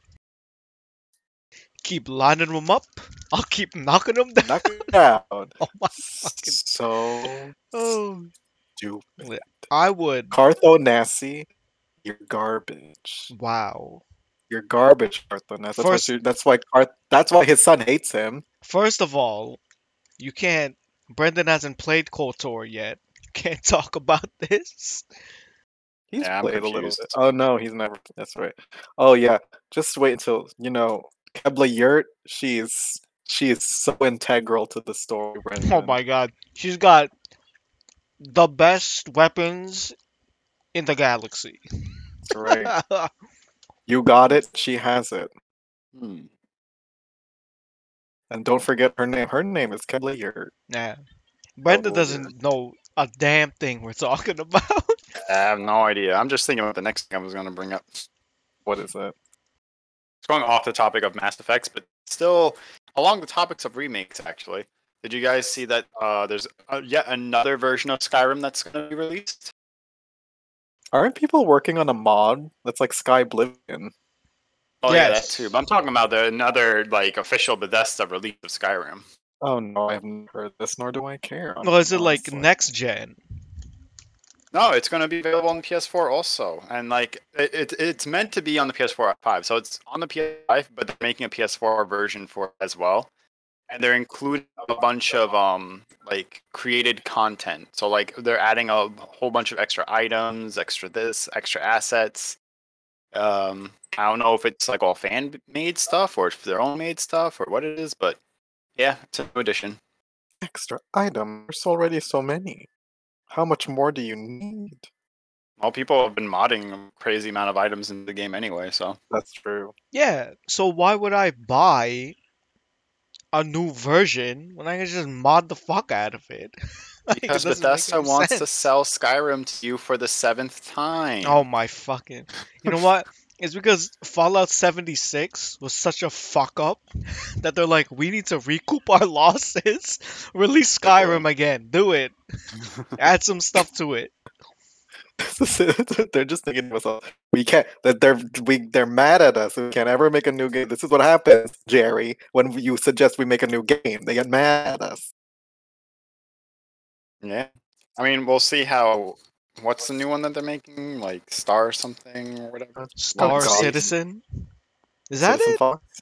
Keep lining them up. I'll keep knocking them down. Knock it down. Oh my fucking. So oh. stupid. I would. Cartho Nasty, you're garbage. Wow. You're garbage, Cartho. That's, first, why she, that's why Carth, that's why his son hates him. First of all, you can't. Brendan hasn't played KOTOR yet. Can't talk about this. He's yeah, played a little bit. Oh no, he's never. That's right. Oh yeah, just wait until you know Kebla Yurt. She's she is so integral to the story, Brendan. Oh my God, she's got the best weapons in the galaxy. That's right. You got it. She has it. Hmm. And don't forget her name. Her name is Kelly. Or... Yeah. Brenda oh, doesn't yeah. know a damn thing we're talking about. I have no idea. I'm just thinking about the next thing I was going to bring up. What is that? It's going off the topic of Mass Effects, but still along the topics of remakes, actually. Did you guys see that uh, there's uh, yet another version of Skyrim that's going to be released? Aren't people working on a mod that's like Sky Oblivion? Oh yes. Yeah, that too. But I'm talking about the another like official Bethesda release of Skyrim. Oh no, I haven't heard this, nor do I care. Well, is it like next gen? No, it's going to be available on P S four also, and like it, it it's meant to be on the P S four, F five, so it's on the P S five, but they're making a P S four version for it as well, and they're including a bunch of um like created content. So like they're adding a whole bunch of extra items, extra this, extra assets. Um, I don't know if it's like all fan made stuff or if their own made stuff or what it is, but yeah, it's a new addition. Extra item. There's already so many. How much more do you need? Well, people have been modding a crazy amount of items in the game anyway, so... That's true. Yeah, so why would I buy a new version when I can just mod the fuck out of it? Like, because it Bethesda wants sense. to sell Skyrim to you for the seventh time. Oh my fucking... You know what? It's because Fallout seventy-six was such a fuck-up that they're like, we need to recoup our losses. Release Skyrim again. Do it. Add some stuff to it. They're just thinking to us, we can't, they're, we, they're mad at us. We can't ever make a new game. This is what happens, Jerry, when you suggest we make a new game. They get mad at us. Yeah. I mean, we'll see how... What's the new one that they're making? Like Star something or whatever? Star oh, Citizen? Is that Citizen it? Fox?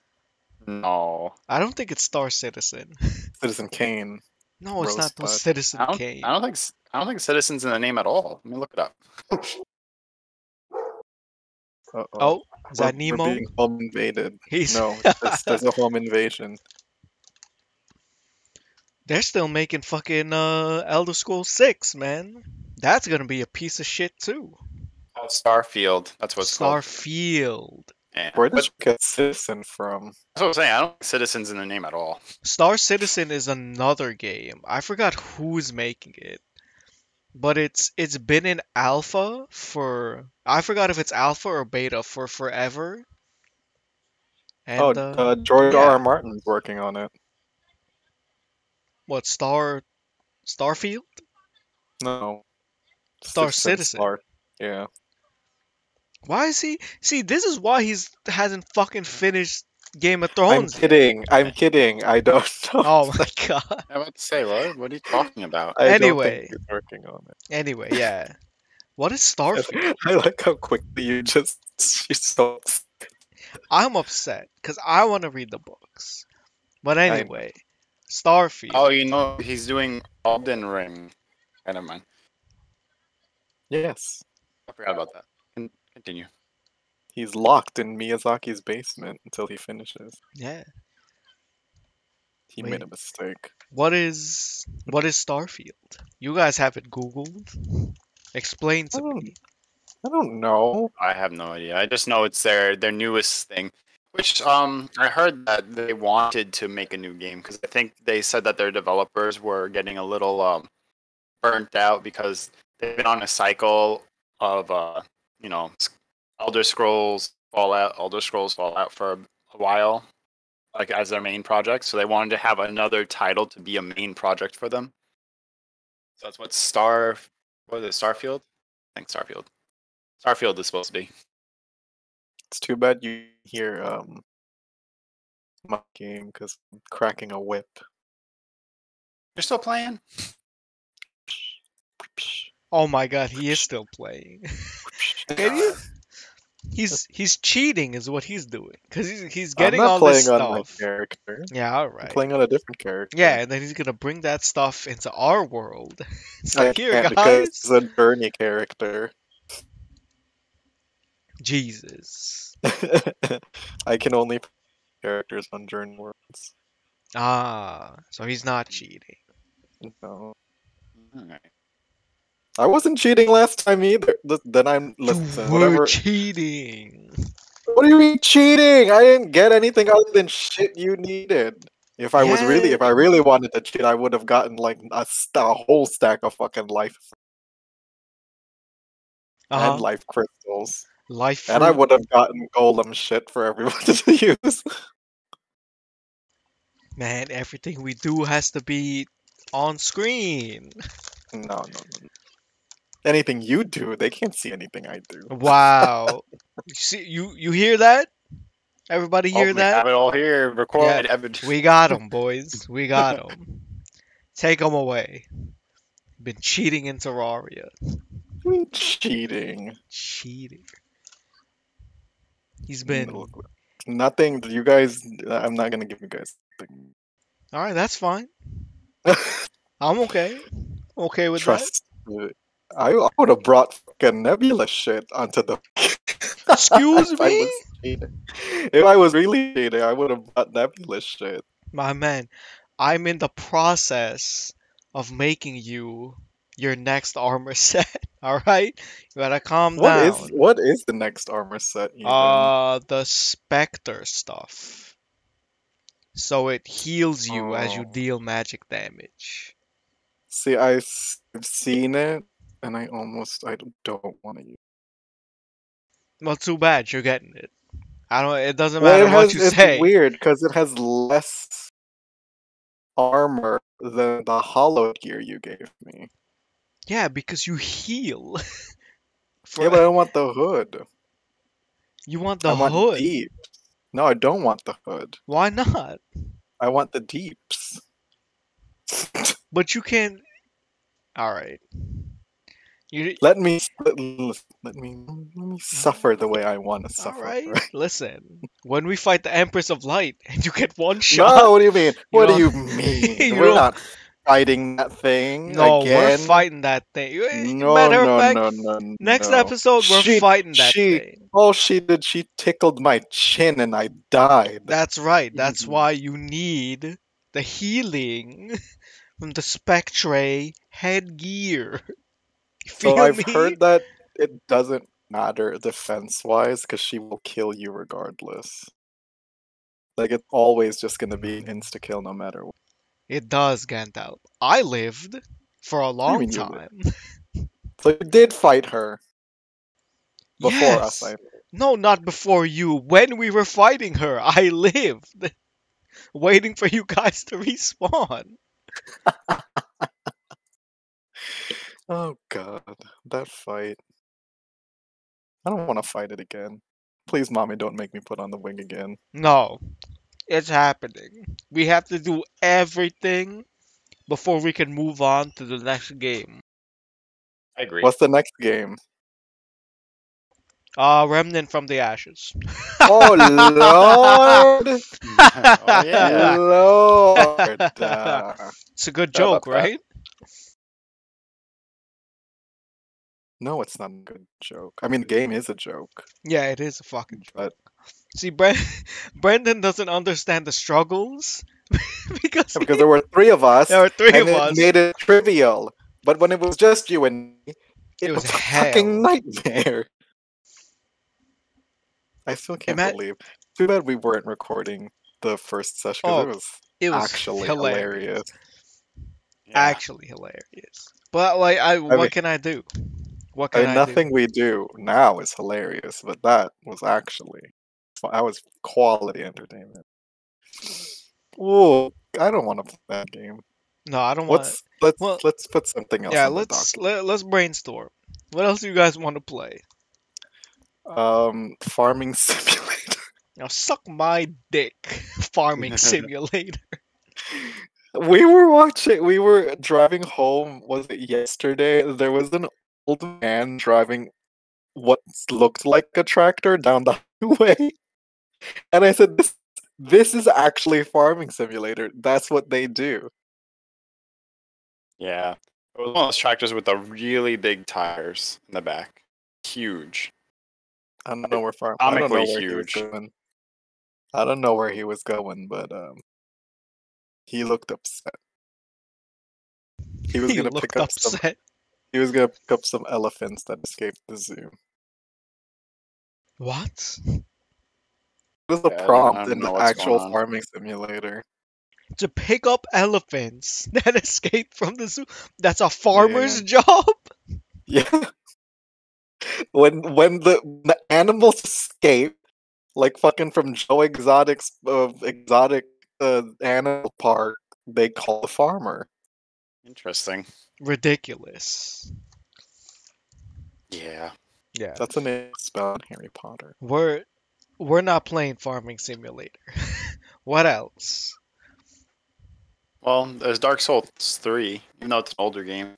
No. I don't think it's Star Citizen. Citizen Kane. No, Rose, it's not but... Citizen I Kane. I don't think I don't think Citizen's in the name at all. Let me look it up. Uh-oh. Oh, is we're, that Nemo? We're being home invaded. He's... No, there's, there's a home invasion. They're still making fucking uh, Elder Scrolls six, man. That's gonna be a piece of shit too. Oh, Starfield. That's what's Starfield. Yeah. Where did you get Citizen from? That's what I'm saying. I don't think Citizen's in the name at all. Star Citizen is another game. I forgot who's making it, but it's it's been in alpha for I forgot if it's alpha or beta for forever. And, oh, uh, uh, George yeah. R. R. Martin's working on it. What Star Starfield? No. Star Citizen. Star. Yeah. Why is he? See, this is why he's hasn't fucking finished Game of Thrones. I'm kidding. Yet. I'm kidding. I don't know. Oh my god. I was about to say, what? What are you talking about? I anyway, don't think you're working on it. Anyway, yeah. What is Starfield? I like how quickly you just you stopped. I'm upset because I want to read the books, but anyway, I... Starfield. Oh, you know he's doing Elden Ring. Never mind. Yes. I forgot about that. Continue. He's locked in Miyazaki's basement until he finishes. Yeah. He Wait. made a mistake. What is what is Starfield? You guys have it Googled. Explain to I me. I don't know. I have no idea. I just know it's their their newest thing. Which um, I heard that they wanted to make a new game because I think they said that their developers were getting a little um burnt out because they've been on a cycle of, uh, you know, Elder Scrolls Fallout, Elder Scrolls Fallout for a while, like as their main project. So they wanted to have another title to be a main project for them. So that's what Star, what is it, Starfield? I think Starfield. Starfield is supposed to be. It's too bad you hear um, my game because I'm cracking a whip. You're still playing? Oh my god, he is still playing. he's he's cheating is what he's doing. Because he's, he's getting all this stuff. I'm not playing on my character. Yeah, alright. I'm playing on a different character. Yeah, and then he's going to bring that stuff into our world. It's like, here, guys. Because it's a Bernie character. Jesus. I can only play characters on Journey Worlds. Ah, so he's not cheating. No. Alright. I wasn't cheating last time either. Then I'm listen, you were whatever. cheating. What do you mean cheating? I didn't get anything other than shit you needed. If I yeah. was really, if I really wanted to cheat, I would have gotten like a, a whole stack of fucking life uh-huh. and life crystals. Life, and I would have gotten golem shit for everyone to use. Man, everything we do has to be on screen. No, no, no. Anything you do, they can't see anything I do. Wow. You see, you you hear that? Everybody hear oh, that? We have it all here. Record. Yeah, we got them, boys. We got them. Take them away. Been cheating in Terraria. Cheating. Cheating. He's been... No, nothing. You guys... I'm not going to give you guys anything. All right, that's fine. I'm okay. Okay with Trust that. Me. I would have brought fucking Nebula shit onto the... Excuse me? If I was really cheating, I would have bought Nebula shit. My man, I'm in the process of making you your next armor set. All right, you gotta calm what down. Is, what is the next armor set? Even? Uh, the Spectre stuff. So it heals you oh. as you deal magic damage. See, I've seen it, and I almost I don't want to use. Well, too bad you're getting it. I don't. It doesn't matter well, it has, what you it's say. It's weird because it has less armor than the hollow gear you gave me. Yeah, because you heal. For... Yeah, but I don't want the hood. You want the I want hood? Deep. No, I don't want the hood. Why not? I want the deeps. But you can't. All right. You... Let me let, let me let me suffer the way I want to suffer. All right. Listen, when we fight the Empress of Light and you get one shot. No, what do you mean? You what don't... do you mean? you we're don't... not fighting that thing. No, again. we're fighting that thing. No, Matter no, of fact, no, no, no. Next no. episode, we're she, fighting that she, thing. All she did, she tickled my chin, and I died. That's right. That's why you need the healing from the Spectre headgear. So I've me? heard that it doesn't matter defense-wise because she will kill you regardless. Like, it's always just going to be an insta-kill no matter what. It does, Gantel. I lived for a long time. You so you did fight her. Before yes. us, I lived. No, not before you. When we were fighting her, I lived. Waiting for you guys to respawn. Oh god, that fight. I don't want to fight it again. Please, mommy, don't make me put on the wig again. No, it's happening. We have to do everything before we can move on to the next game. I agree. What's the next game? Uh, Remnant from the Ashes. Oh, Lord! Oh, yeah. Lord! Uh, it's a good joke, right? That. No, it's not a good joke. I mean, the game is a joke. Yeah, it is a fucking joke. But... See, Brent... Brendan doesn't understand the struggles. because yeah, because he... there were three of us. There were three and of it us. Made it trivial. But when it was just you and me, it, it was, was a hell. fucking nightmare. I still can't Ima- believe. Too bad we weren't recording the first session. Oh, it, was it was actually hilarious. hilarious. Yeah. Actually hilarious. But, like, I, I what mean... can I do? What can I mean, I nothing do? we do now is hilarious, but that was actually that was quality entertainment. Oh, I don't want to play that game. No, I don't want. Let's let's, well, let's put something else. Yeah, in let's let, let's brainstorm. What else do you guys want to play? Um, Farming Simulator. Now suck my dick, Farming Simulator. We were watching. We were driving home. Was it yesterday? There was an old man driving what looked like a tractor down the highway, and I said, "This, this is actually Farming Simulator. That's what they do." Yeah, it was one of those tractors with the really big tires in the back, huge. I don't know where farm. I don't know where huge. he was going. I don't know where he was going, but um, he looked upset. He was going to pick up upset. some. He was going to pick up some elephants that escaped the zoo. What? It was a yeah, prompt in the actual Farming Simulator. To pick up elephants that escaped from the zoo? That's a farmer's yeah. job? Yeah. When when the, the animals escape, like fucking from Joe Exotic's uh, exotic uh, animal park, they call the farmer. Interesting. Ridiculous. Yeah. Yeah. That's a name spelled Harry Potter. We're we're not playing Farming Simulator. What else? Well, there's Dark Souls three, even though it's an older game.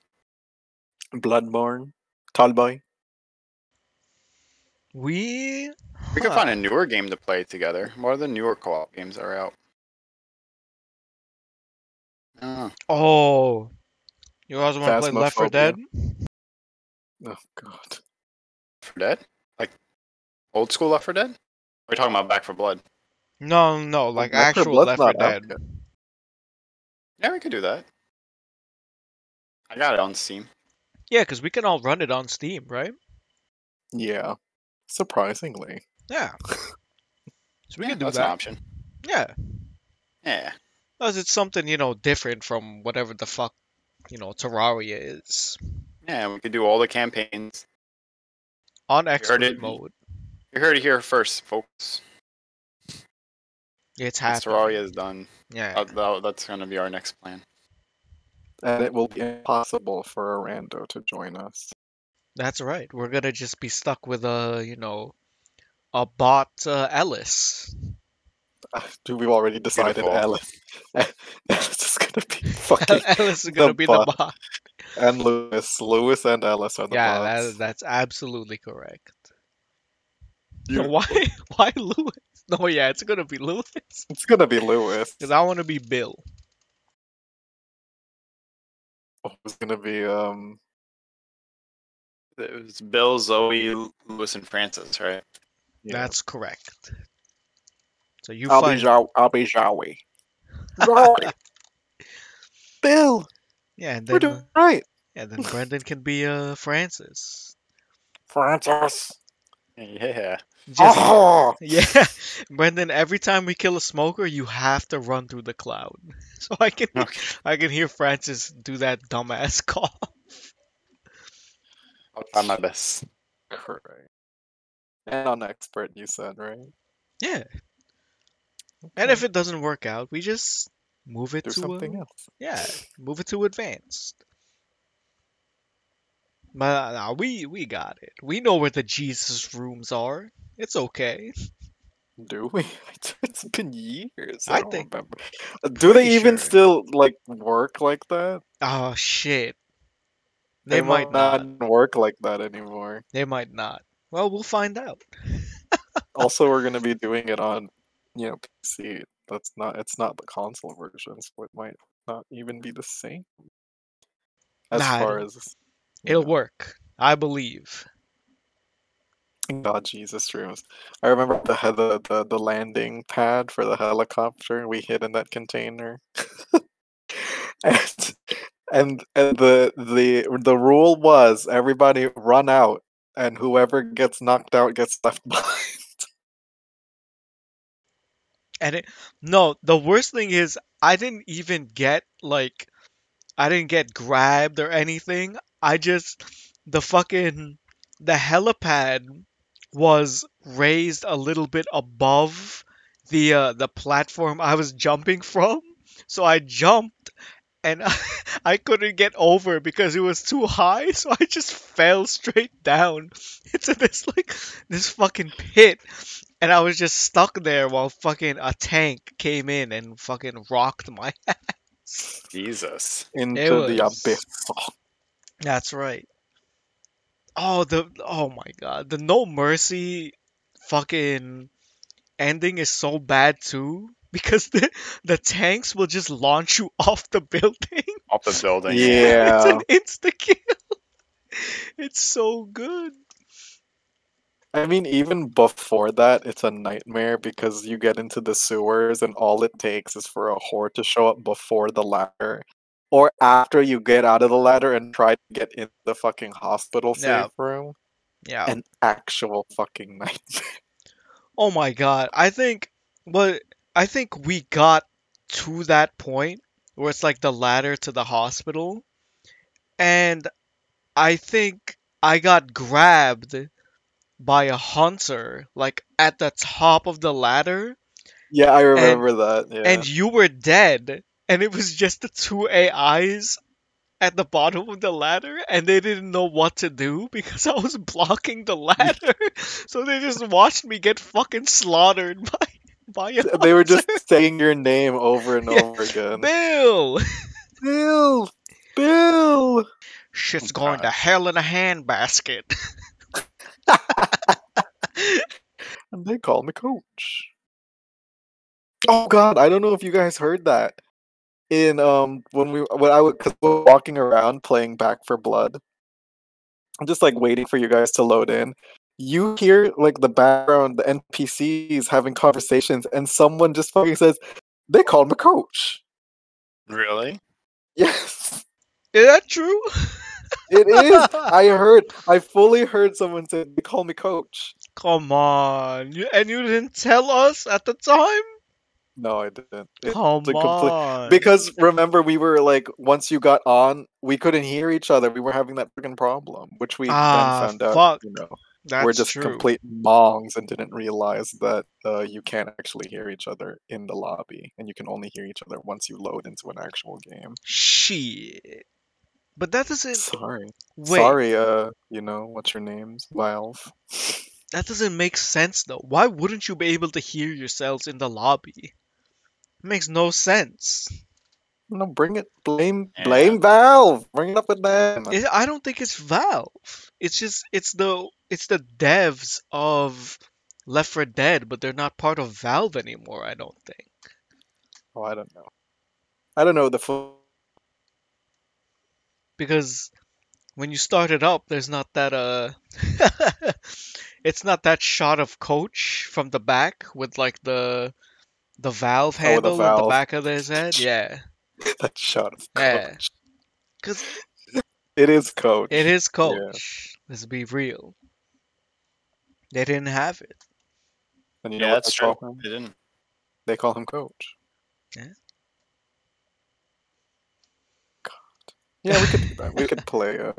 Bloodborne, Tallboy. We we huh. can find a newer game to play together. What are the newer co-op games that are out? Oh, oh. You also want to play Left four Dead? Oh God, Left four Dead? Like old school Left four Dead? Or are we talking about Back four Blood? No, no, like well, actual Left four Dead. Out. Yeah, we could do that. I got it on Steam. Yeah, because we can all run it on Steam, right? Yeah, surprisingly. Yeah. So we yeah, can do that's that. An option. Yeah. Yeah. Because it's something, you know, different from whatever the fuck, you know, Terraria is. Yeah, we could do all the campaigns. On expert you mode. You heard it here first, folks. It's happening. Terraria is done. Yeah. That, that, that's going to be our next plan. And it will be impossible for a rando to join us. That's right. We're going to just be stuck with a, you know, a bot uh, Ellis. Dude, we've already decided Beautiful. Ellis. Ellis is gonna be fucking. Ellis is gonna the be bot. the bot. And Lewis, Lewis and Ellis are the yeah, bots. Yeah, that, that's absolutely correct. Beautiful. Why, why Lewis? No, yeah, it's gonna be Lewis. It's gonna be Lewis. Because I want to be Bill. Oh, it's gonna be um. It was Bill, Zoe, Lewis, and Francis, right? Yeah. That's correct. So you I'll, find... be Zha- I'll be Zowie. Zowie. Bill. Yeah, and then, we're doing uh, right. Yeah, then Brendan can be uh, Francis. Francis. Yeah. Just, oh. Yeah. Brendan, every time we kill a smoker, you have to run through the cloud. So I can okay. I can hear Francis do that dumbass cough. I'll try my best. Great. And on expert, you said, right? Yeah. And if it doesn't work out, we just move it do to something a, else. Yeah, move it to advanced. But nah, we we got it. We know where the Jesus rooms are. It's okay. Do we? It's been years. I, I don't think. Remember. Do they even sure. still like work like that? Oh shit! They, they might not. not work like that anymore. They might not. Well, we'll find out. Also, we're gonna be doing it on. You know, P C. That's not. It's not the console version, so it might not even be the same. As nah, far as it'll know. work, I believe. God, Jesus rooms. I remember the the the, the landing pad for the helicopter we hid in that container. and and and the the the rule was everybody run out, and whoever gets knocked out gets left behind. And it, no, the worst thing is I didn't even get like, I didn't get grabbed or anything. I just, the fucking, the helipad was raised a little bit above the uh, the platform I was jumping from. So I jumped and I, I couldn't get over because it was too high. So I just fell straight down into this like, this fucking pit. And I was just stuck there while fucking a tank came in and fucking rocked my ass. Jesus. Into was... the abyss. That's right. Oh, the oh my God. The No Mercy fucking ending is so bad too. Because the, the tanks will just launch you off the building. Off the building. Yeah. It's an insta-kill. It's so good. I mean, even before that, it's a nightmare because you get into the sewers and all it takes is for a whore to show up before the ladder or after you get out of the ladder and try to get in the fucking hospital yeah. safe room. Yeah. An actual fucking nightmare. Oh my God. I think, well, I think we got to that point where it's like the ladder to the hospital. And I think I got grabbed by a hunter, like at the top of the ladder. Yeah, I remember and, that. Yeah. And you were dead, and it was just the two A Is at the bottom of the ladder, and they didn't know what to do because I was blocking the ladder. So they just watched me get fucking slaughtered by by a They were just saying your name over and yeah. over again. Bill! Bill! Bill! Shit's oh, going God. to hell in a handbasket. And they call me Coach. Oh God, I don't know if you guys heard that. In um when we when I was walking around playing Back for Blood, I'm just like waiting for you guys to load in. You hear like the background, the N P Cs having conversations, and someone just fucking says, "They called me Coach." Really? Yes. Is that true? It is. I heard. I fully heard someone say, "They call me Coach." Come on, you, and you didn't tell us at the time. No, I didn't. It Come complete... on. Because remember, we were like, once you got on, we couldn't hear each other. We were having that freaking problem, which we ah, then found out. Fuck. You know, That's we're just true. complete mongs and didn't realize that uh, you can't actually hear each other in the lobby, and you can only hear each other once you load into an actual game. Shit. But that doesn't. Sorry. Wait. Sorry. Uh, you know what's your name's Valve. That doesn't make sense though. Why wouldn't you be able to hear yourselves in the lobby? Makes no sense. No, bring it. Blame, yeah. blame Valve. Bring it up with them. It, I don't think it's Valve. It's just it's the it's the devs of Left four Dead, but they're not part of Valve anymore. I don't think. Oh, I don't know. I don't know the full. Because when you start it up, there's not that uh, it's not that shot of Coach from the back with like the. The valve handle oh, the valve. on the back of his head? Yeah. That shot of Coach. Because yeah. It is Coach. It is Coach. Yeah. Let's be real. They didn't have it. And you yeah, know what that's true. They didn't. They call him Coach. Yeah. God. Yeah, we could do that. We could play uh,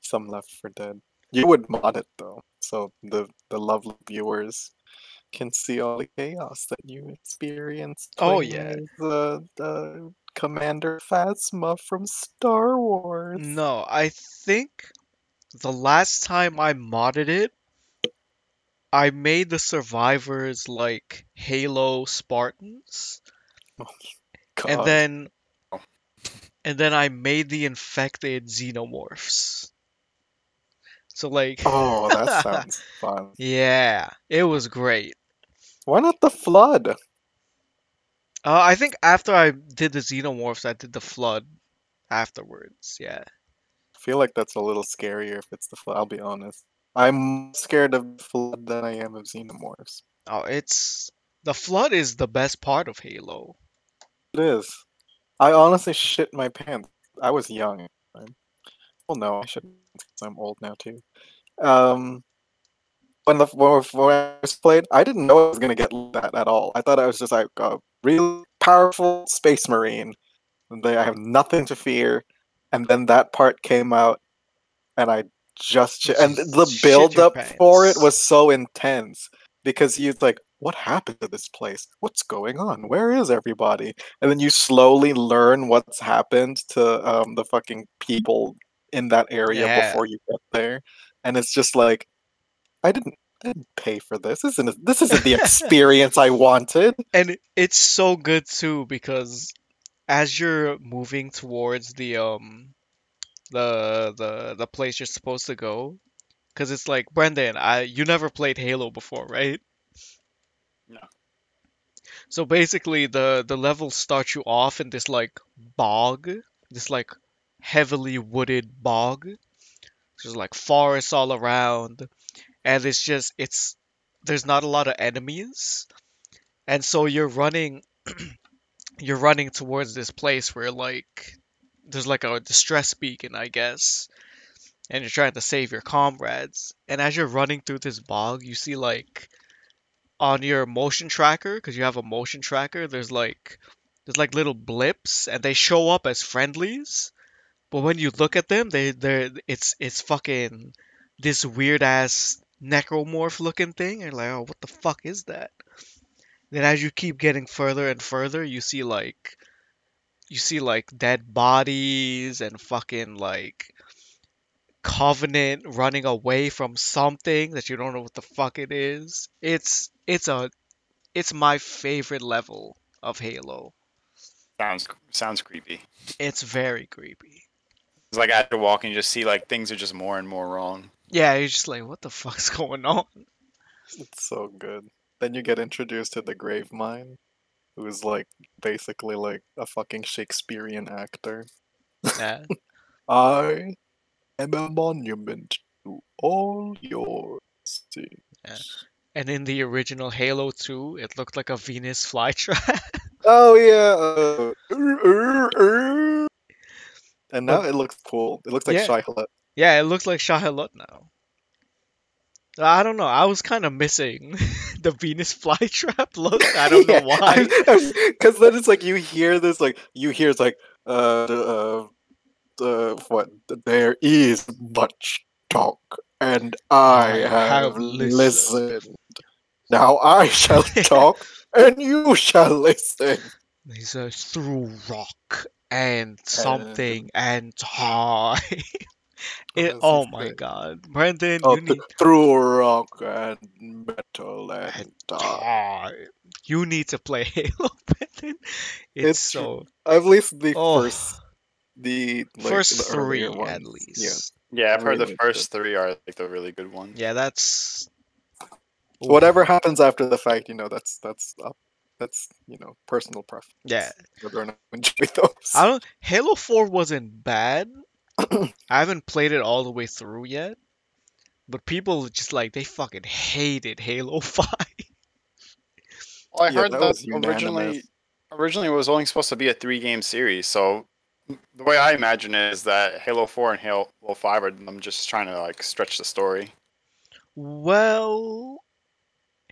some Left four Dead. You would mod it, though. So the, the lovely viewers can see all the chaos that you experienced. Oh yeah, the the Commander Phasma from Star Wars. No, I think the last time I modded it, I made the survivors like Halo Spartans, oh, God. and then and then I made the infected Xenomorphs. So like, oh, that sounds fun. Yeah, it was great. Why not the flood? Uh, I think after I did the Xenomorphs, I did the flood afterwards, yeah. I feel like that's a little scarier if it's the flood, I'll be honest. I'm scared of the flood than I am of Xenomorphs. Oh, it's... The flood is the best part of Halo. It is. I honestly shit my pants. I was young. Well, no, I shouldn't because I'm old now, too. Um... When, the, when, when I first played, I didn't know I was going to get that at all. I thought I was just like a really powerful space marine. And they, I have nothing to fear. And then that part came out, and I just... just and the build-up for it was so intense. Because you're like, what happened to this place? What's going on? Where is everybody? And then you slowly learn what's happened to um, the fucking people in that area yeah. before you get there. And it's just like, I didn't, I didn't pay for this. This isn't, this isn't the experience I wanted. And it's so good too because as you're moving towards the um the the the place you're supposed to go, because it's like Brendan, I you never played Halo before, right? No. So basically, the the levels start you off in this like bog, this like heavily wooded bog. There's like forests all around. And it's just, it's, there's not a lot of enemies. And so you're running, you're running towards this place where like, there's like a distress beacon, I guess. And you're trying to save your comrades. And as you're running through this bog, you see like, on your motion tracker, because you have a motion tracker, there's like, there's like little blips and they show up as friendlies. But when you look at them, they, they're, it's, it's fucking this weird ass necromorph looking thing, and like, oh, what the fuck is that? Then as you keep getting further and further, you see like you see like dead bodies and fucking like Covenant running away from something that you don't know what the fuck it is. It's it's a it's my favorite level of Halo. Sounds sounds creepy. It's very creepy. It's like after walking, you just see like things are just more and more wrong. Yeah, you're just like, what the fuck's going on? It's so good. Then you get introduced to the Grave Mind, who's like basically like a fucking Shakespearean actor. Yeah. I am a monument to all your sins. Yeah. And in the original Halo two, it looked like a Venus flytrap. Oh yeah. Uh, er, er, er. And now but, it looks cool. It looks like yeah. Shai-Hulot. Yeah, it looks like Shai-Hulot now. I don't know. I was kind of missing the Venus flytrap look. I don't yeah, know why. Because then it's like you hear this, like you hear it's like, uh, uh, uh what? There is much talk, and I, I have, have listened. listened. Now I shall talk, and you shall listen. He says through rock and something and, and time. It, oh my thing. God, Brendan! Oh, you need... Through rock and metal and, and time. You need to play Halo, Brendan. It's, it's so. At least the oh. first, the like, first the three ones. At least. Yeah, yeah. I've really heard the first good. three are like the really good ones. Yeah, that's. Ooh. Whatever happens after the fact, you know, that's that's up. That's, you know, personal preference. Yeah. Whether or not you enjoy those. I don't. Halo four wasn't bad. I haven't played it all the way through yet, but people just like they fucking hated Halo five. Well, I yeah, heard that, that originally, originally it was only supposed to be a three-game series. So the way I imagine it is that Halo four and Halo five are them just trying to like stretch the story. Well,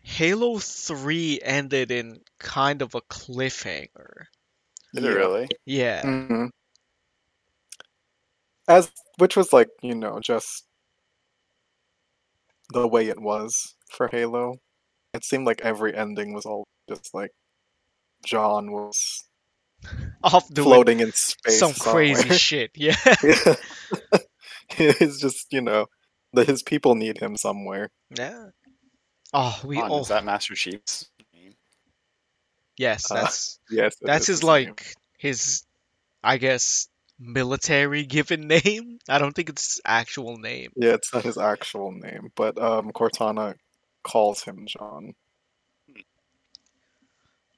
Halo three ended in kind of a cliffhanger. Did yeah. it really? Yeah. Mm-hmm. As which was like, you know, just the way it was for Halo. It seemed like every ending was all just like John was off floating in space. Some somewhere. Crazy shit, yeah. yeah. It's just, you know, the, his people need him somewhere. Yeah. Oh, we all. Oh, is that Master Chief's name? Yes, that's uh, yes, that's his like name. His, I guess. Military given name. I don't think it's his actual name. Yeah, it's not his actual name, but um, Cortana calls him John.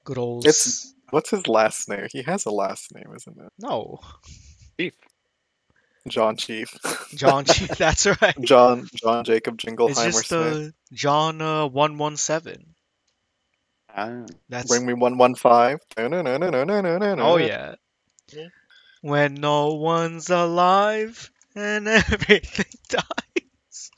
Good old. It's what's his last name? He has a last name, isn't it? No, Chief. John Chief. John Chief. That's right. John John Jacob Jingleheimer Smith. It's just uh, John uh, one one seven. That's bring me one one five. No no no no no no no no. Oh yeah. Yeah. When no one's alive and everything dies.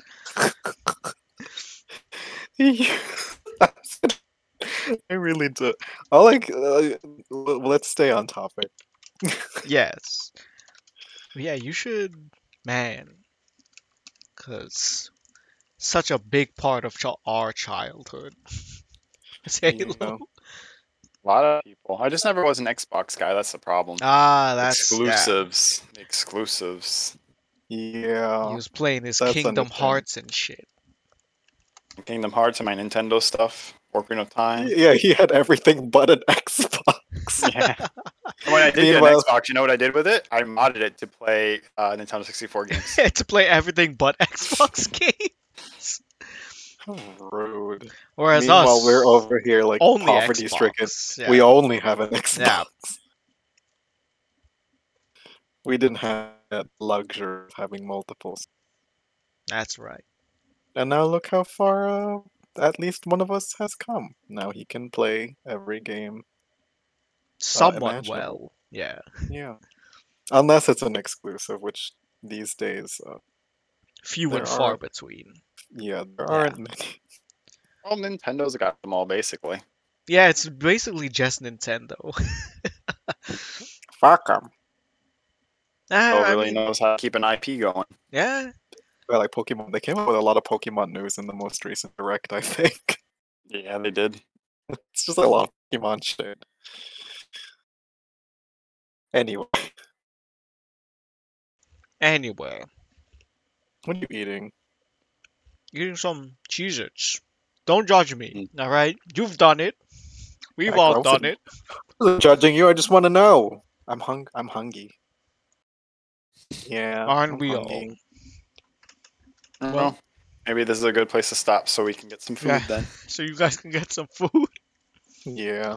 I really do. I like. Uh, let's stay on topic. Yes. Yeah, you should, man. Cause such a big part of ch our childhood. Halo. Know. A lot of people. I just never was an Xbox guy. That's the problem. Ah, that's exclusives. Yeah. Exclusives. Yeah. He was playing his Kingdom Hearts and shit. Kingdom Hearts and my Nintendo stuff. Working of Time. Yeah, he had everything but an Xbox. Yeah. When I did get an Xbox, you know what I did with it? I modded it to play uh, Nintendo sixty-four games. To play everything but Xbox games. Rude. Whereas Meanwhile, us, we're over here like poverty stricken. Yeah. We only have an Xbox. Yeah. We didn't have that luxury of having multiples. That's right. And now look how far uh, at least one of us has come. Now he can play every game. Somewhat uh, well. Yeah. Yeah. Unless it's an exclusive, which these days. Uh, Few and far between. Yeah, there aren't yeah. many. Well, Nintendo's got them all, basically. Yeah, it's basically just Nintendo. Fuck them. Ah, really mean... knows how to keep an I P going. Yeah. Well, like Pokemon, they came up with a lot of Pokemon news in the most recent Direct, I think. Yeah, they did. It's just a lot of Pokemon shit. Anyway. Anyway. What are you eating? Eating some Cheez-Its. Don't judge me, mm. alright? You've done it. We've I all done it. I'm judging you, I just want to know. I'm hung. I'm hungry. Yeah. Aren't I'm we hungry. all? Mm. Well, maybe this is a good place to stop so we can get some food yeah. then. So you guys can get some food? Yeah. Yeah.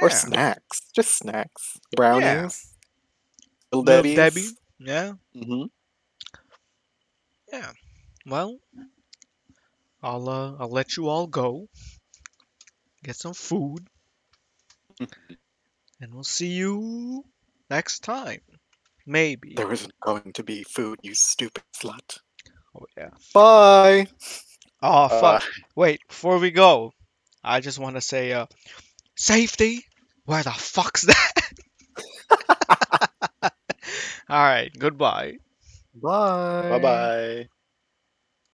Or snacks. Just snacks. Brownies. Yeah. Little Debbies. Little Debbie. Yeah. Mm-hmm. Yeah. Well, I'll uh, I'll let you all go. Get some food. And we'll see you next time. Maybe. There isn't going to be food, you stupid slut. Oh, yeah. Bye! Oh, fuck. Uh, Wait, before we go, I just want to say, uh... safety? Where the fuck's that? Alright, goodbye. Bye. Bye-bye.